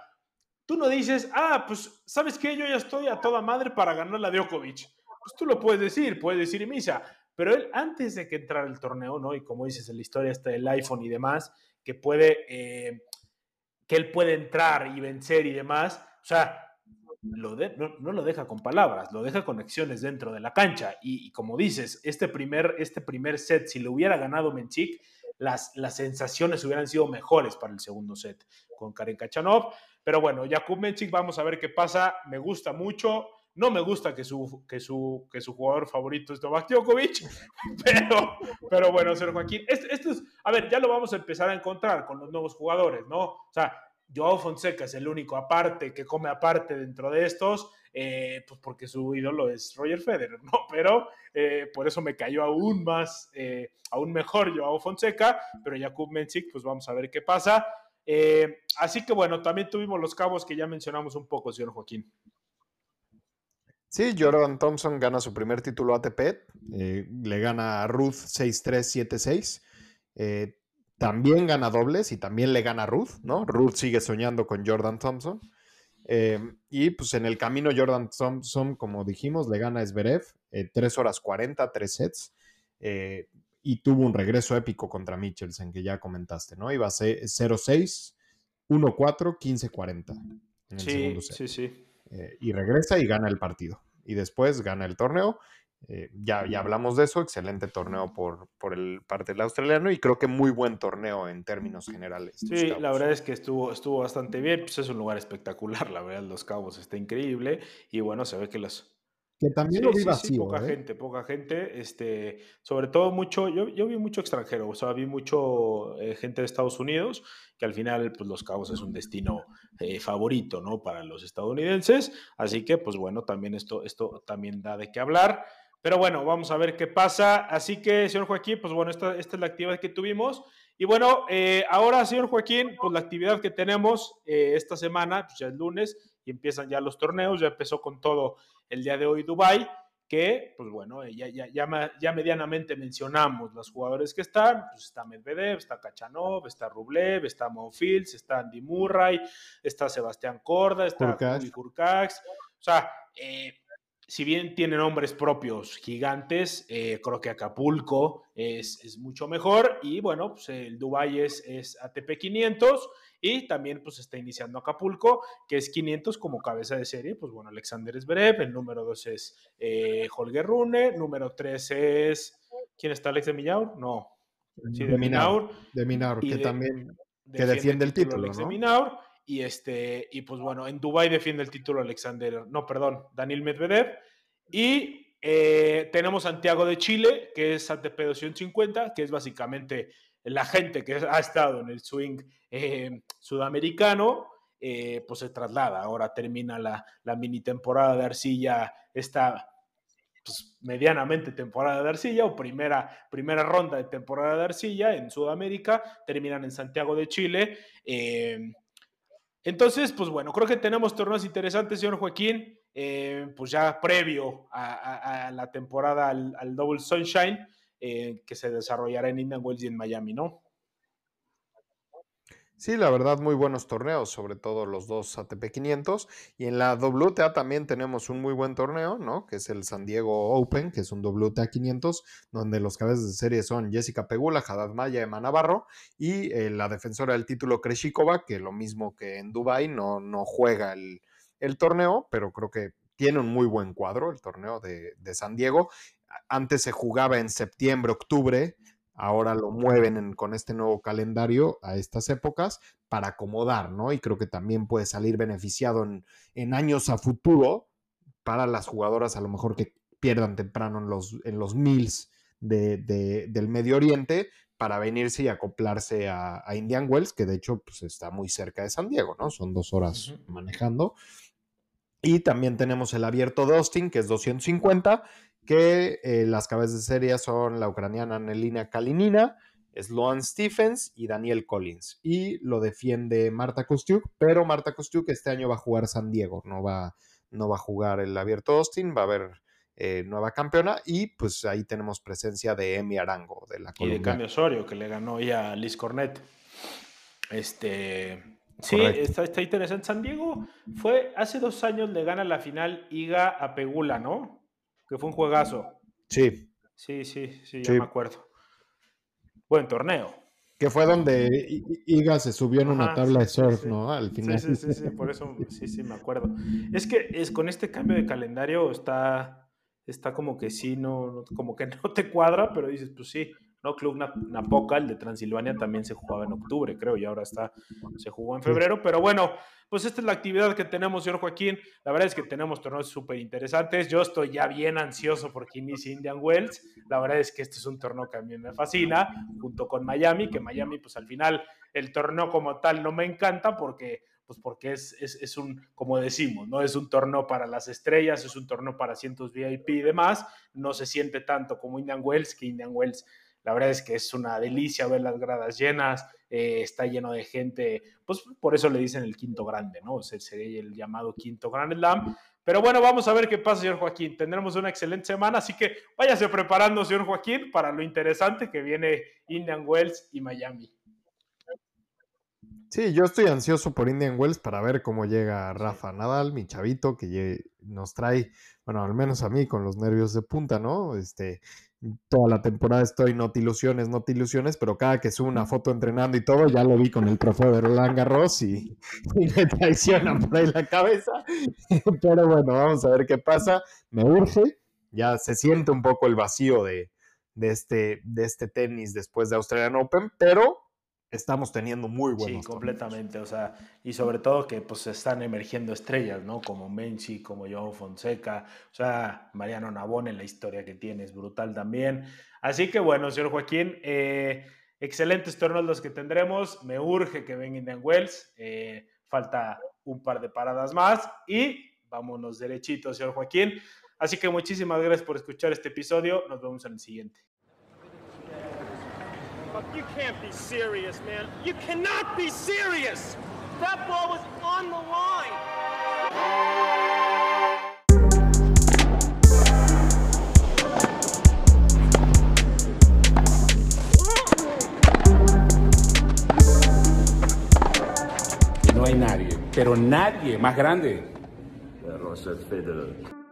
tú no dices, ah, pues, ¿sabes qué? Yo ya estoy a toda madre para ganar la Djokovic. Pues tú lo puedes decir, puedes decir misa, pero él antes de que entrara el torneo, ¿no? Y como dices, en la historia está del iPhone y demás, que puede, eh, que él puede entrar y vencer y demás, o sea, lo de, no, no lo deja con palabras, lo deja con acciones dentro de la cancha, y, y como dices, este primer, este primer set, si lo hubiera ganado Menšík, las, las sensaciones hubieran sido mejores para el segundo set con Karen Kachanov, pero bueno, Jakub Menšík, vamos a ver qué pasa, me gusta mucho. No me gusta que su, que su, que su jugador favorito es Novak Djokovic, pero, pero bueno, señor Joaquín, esto, esto es, a ver, ya lo vamos a empezar a encontrar con los nuevos jugadores, ¿no? O sea, João Fonseca es el único aparte, que come aparte dentro de estos, eh, pues porque su ídolo es Roger Federer, ¿no? Pero eh, por eso me cayó aún más, eh, aún mejor João Fonseca, pero Jakub Menšík, pues vamos a ver qué pasa. Eh, así que bueno, también tuvimos los cabos que ya mencionamos un poco, señor Joaquín. Sí, Jordan Thompson gana su primer título A T P, eh, le gana a Ruud seis tres siete seis, eh, también gana dobles y también le gana a Ruud, ¿no? Ruud sigue soñando con Jordan Thompson, eh, y pues en el camino Jordan Thompson, como dijimos, le gana a Zverev, eh, tres horas cuarenta, tres sets, eh, y tuvo un regreso épico contra Michelsen, que ya comentaste, ¿no? Iba a ser cero seis, uno cuatro, quince cuarenta en el sí, segundo set. Sí, sí, sí. Eh, y regresa y gana el partido. Y después gana el torneo. Eh, ya, ya hablamos de eso. Excelente torneo por, por el parte del australiano y creo que muy buen torneo en términos generales. Sí, la verdad es que estuvo, estuvo bastante bien. Pues es un lugar espectacular, la verdad. Los Cabos está increíble. Y bueno, se ve que los... Que también sí, lo vi sí, vacío, sí, poca ¿eh? gente, poca gente. Este, sobre todo mucho... Yo, yo vi mucho extranjero. O sea, vi mucho eh, gente de Estados Unidos... que al final, pues Los Cabos es un destino eh, favorito, ¿no? Para los estadounidenses, así que, pues bueno, también esto, esto también da de qué hablar, pero bueno, vamos a ver qué pasa, así que, señor Joaquín, pues bueno, esta, esta es la actividad que tuvimos, y bueno, eh, ahora, señor Joaquín, pues la actividad que tenemos eh, esta semana, pues ya es lunes, y empiezan ya los torneos, ya empezó con todo el día de hoy Dubái, que, pues bueno, ya, ya, ya, ya medianamente mencionamos los jugadores que están, pues está Medvedev, está Kachanov, está Rublev, está Monfils, está Andy Murray, está Sebastián Corda, está Kourkaz, o sea, eh, si bien tienen nombres propios gigantes, eh, creo que Acapulco es, es mucho mejor. Y bueno, pues el Dubái es, es A T P quinientos y también pues está iniciando Acapulco, que es quinientos como cabeza de serie. Pues bueno, Alexander Zverev, el número dos es eh, Holger Rune, número tres es... ¿Quién está? ¿Alex de Minaur? No. Sí, de, de Minaur. De Minaur, que de, también que defiende, defiende el título, Alex, ¿no? De Minaur. Y, este, y pues bueno, en Dubái defiende el título Alexander, no, perdón, Daniil Medvedev. Y eh, tenemos Santiago de Chile, que es A T P doscientos cincuenta, que es básicamente la gente que ha estado en el swing eh, sudamericano, eh, pues se traslada. Ahora termina la, la mini temporada de arcilla, esta pues, medianamente temporada de arcilla o primera, primera ronda de temporada de arcilla en Sudamérica, terminan en Santiago de Chile. Eh, Entonces, pues bueno, creo que tenemos torneos interesantes, señor Joaquín, eh, pues ya previo a, a, a la temporada al, al Double Sunshine, eh, que se desarrollará en Indian Wells y en Miami, ¿no? Sí, la verdad, muy buenos torneos, sobre todo los dos A T P quinientos, y en la W T A también tenemos un muy buen torneo, ¿no? Que es el San Diego Open, que es un W T A quinientos, donde los cabezas de serie son Jessica Pegula, Haddad Maya, Emma Navarro, y eh, la defensora del título Krejcikova, que lo mismo que en Dubái, no, no juega el, el torneo, pero creo que tiene un muy buen cuadro el torneo de, de San Diego. Antes se jugaba en septiembre, octubre. Ahora lo mueven en, con este nuevo calendario a estas épocas para acomodar, ¿no? Y creo que también puede salir beneficiado en, en años a futuro para las jugadoras a lo mejor que pierdan temprano en los, en los mills de, de, del Medio Oriente para venirse y acoplarse a, a Indian Wells, que de hecho pues, está muy cerca de San Diego, ¿no? Son dos horas uh-huh. manejando. Y también tenemos el abierto de Austin, que es doscientos cincuenta, que eh, las cabezas de serie son la ucraniana Anelina Kalinina, Sloane Stephens y Danielle Collins. Y lo defiende Marta Kostyuk, pero Marta Kostyuk este año va a jugar San Diego, no va, no va a jugar el abierto Austin, va a haber eh, nueva campeona y pues ahí tenemos presencia de Emi Arango, de la colombiana. Y de Cami Osorio, que le ganó ya a Liz Cornet. Este... Sí, está, está interesante. San Diego fue, hace dos años le gana la final Iga a Pegula, ¿no? Que fue un juegazo. Sí. Sí, sí, sí, ya sí. me acuerdo. Buen torneo. Que fue donde Iga se subió en Ajá, una tabla sí, de surf, sí, ¿no? Al final. Sí, sí, sí, sí, por eso sí, sí, me acuerdo. Es que es con este cambio de calendario está, está como que sí, no, como que no te cuadra, pero dices, pues sí. ¿No? Club Napoca, el de Transilvania, también se jugaba en octubre, creo, y ahora está, se jugó en febrero, pero bueno, pues esta es la actividad que tenemos, señor Joaquín. La verdad es que tenemos torneos súper interesantes. Yo estoy ya bien ansioso porque inicie Indian Wells. La verdad es que este es un torneo que a mí me fascina, junto con Miami, que Miami, pues al final, el torneo como tal no me encanta porque... pues porque es, es, es un, como decimos, no es un torneo para las estrellas, es un torneo para asientos V I P y demás, no se siente tanto como Indian Wells, que Indian Wells, la verdad es que es una delicia ver las gradas llenas, eh, está lleno de gente, pues por eso le dicen el quinto grande, ¿no? O sea, sería el llamado quinto Grand Slam, pero bueno, vamos a ver qué pasa, señor Joaquín, tendremos una excelente semana, así que váyase preparando, señor Joaquín, para lo interesante que viene Indian Wells y Miami. Sí, yo estoy ansioso por Indian Wells para ver cómo llega Rafa Nadal, mi chavito, que nos trae, bueno, al menos a mí, con los nervios de punta, ¿no? Este, toda la temporada estoy, no te ilusiones, no te ilusiones, pero cada que subo una foto entrenando y todo, ya lo vi con el trofeo de Roland Garros y, y me traicionan por ahí la cabeza. Pero bueno, vamos a ver qué pasa. Me urge, ya se siente un poco el vacío de, de, este, de este tenis después de Australian Open, pero... estamos teniendo muy buenos. Sí, completamente, torneos. O sea, y sobre todo que pues están emergiendo estrellas, ¿no? Como Menšík, como João Fonseca, o sea, Mariano Navone, la historia que tiene es brutal también. Así que bueno, señor Joaquín, eh, excelentes torneos los que tendremos, me urge que vengan Indian Wells, eh, falta un par de paradas más y vámonos derechito, señor Joaquín. Así que muchísimas gracias por escuchar este episodio, nos vemos en el siguiente. You can't be serious, man. You cannot be serious. That ball was on the line. No hay nadie, pero nadie más grande que Roger Federer.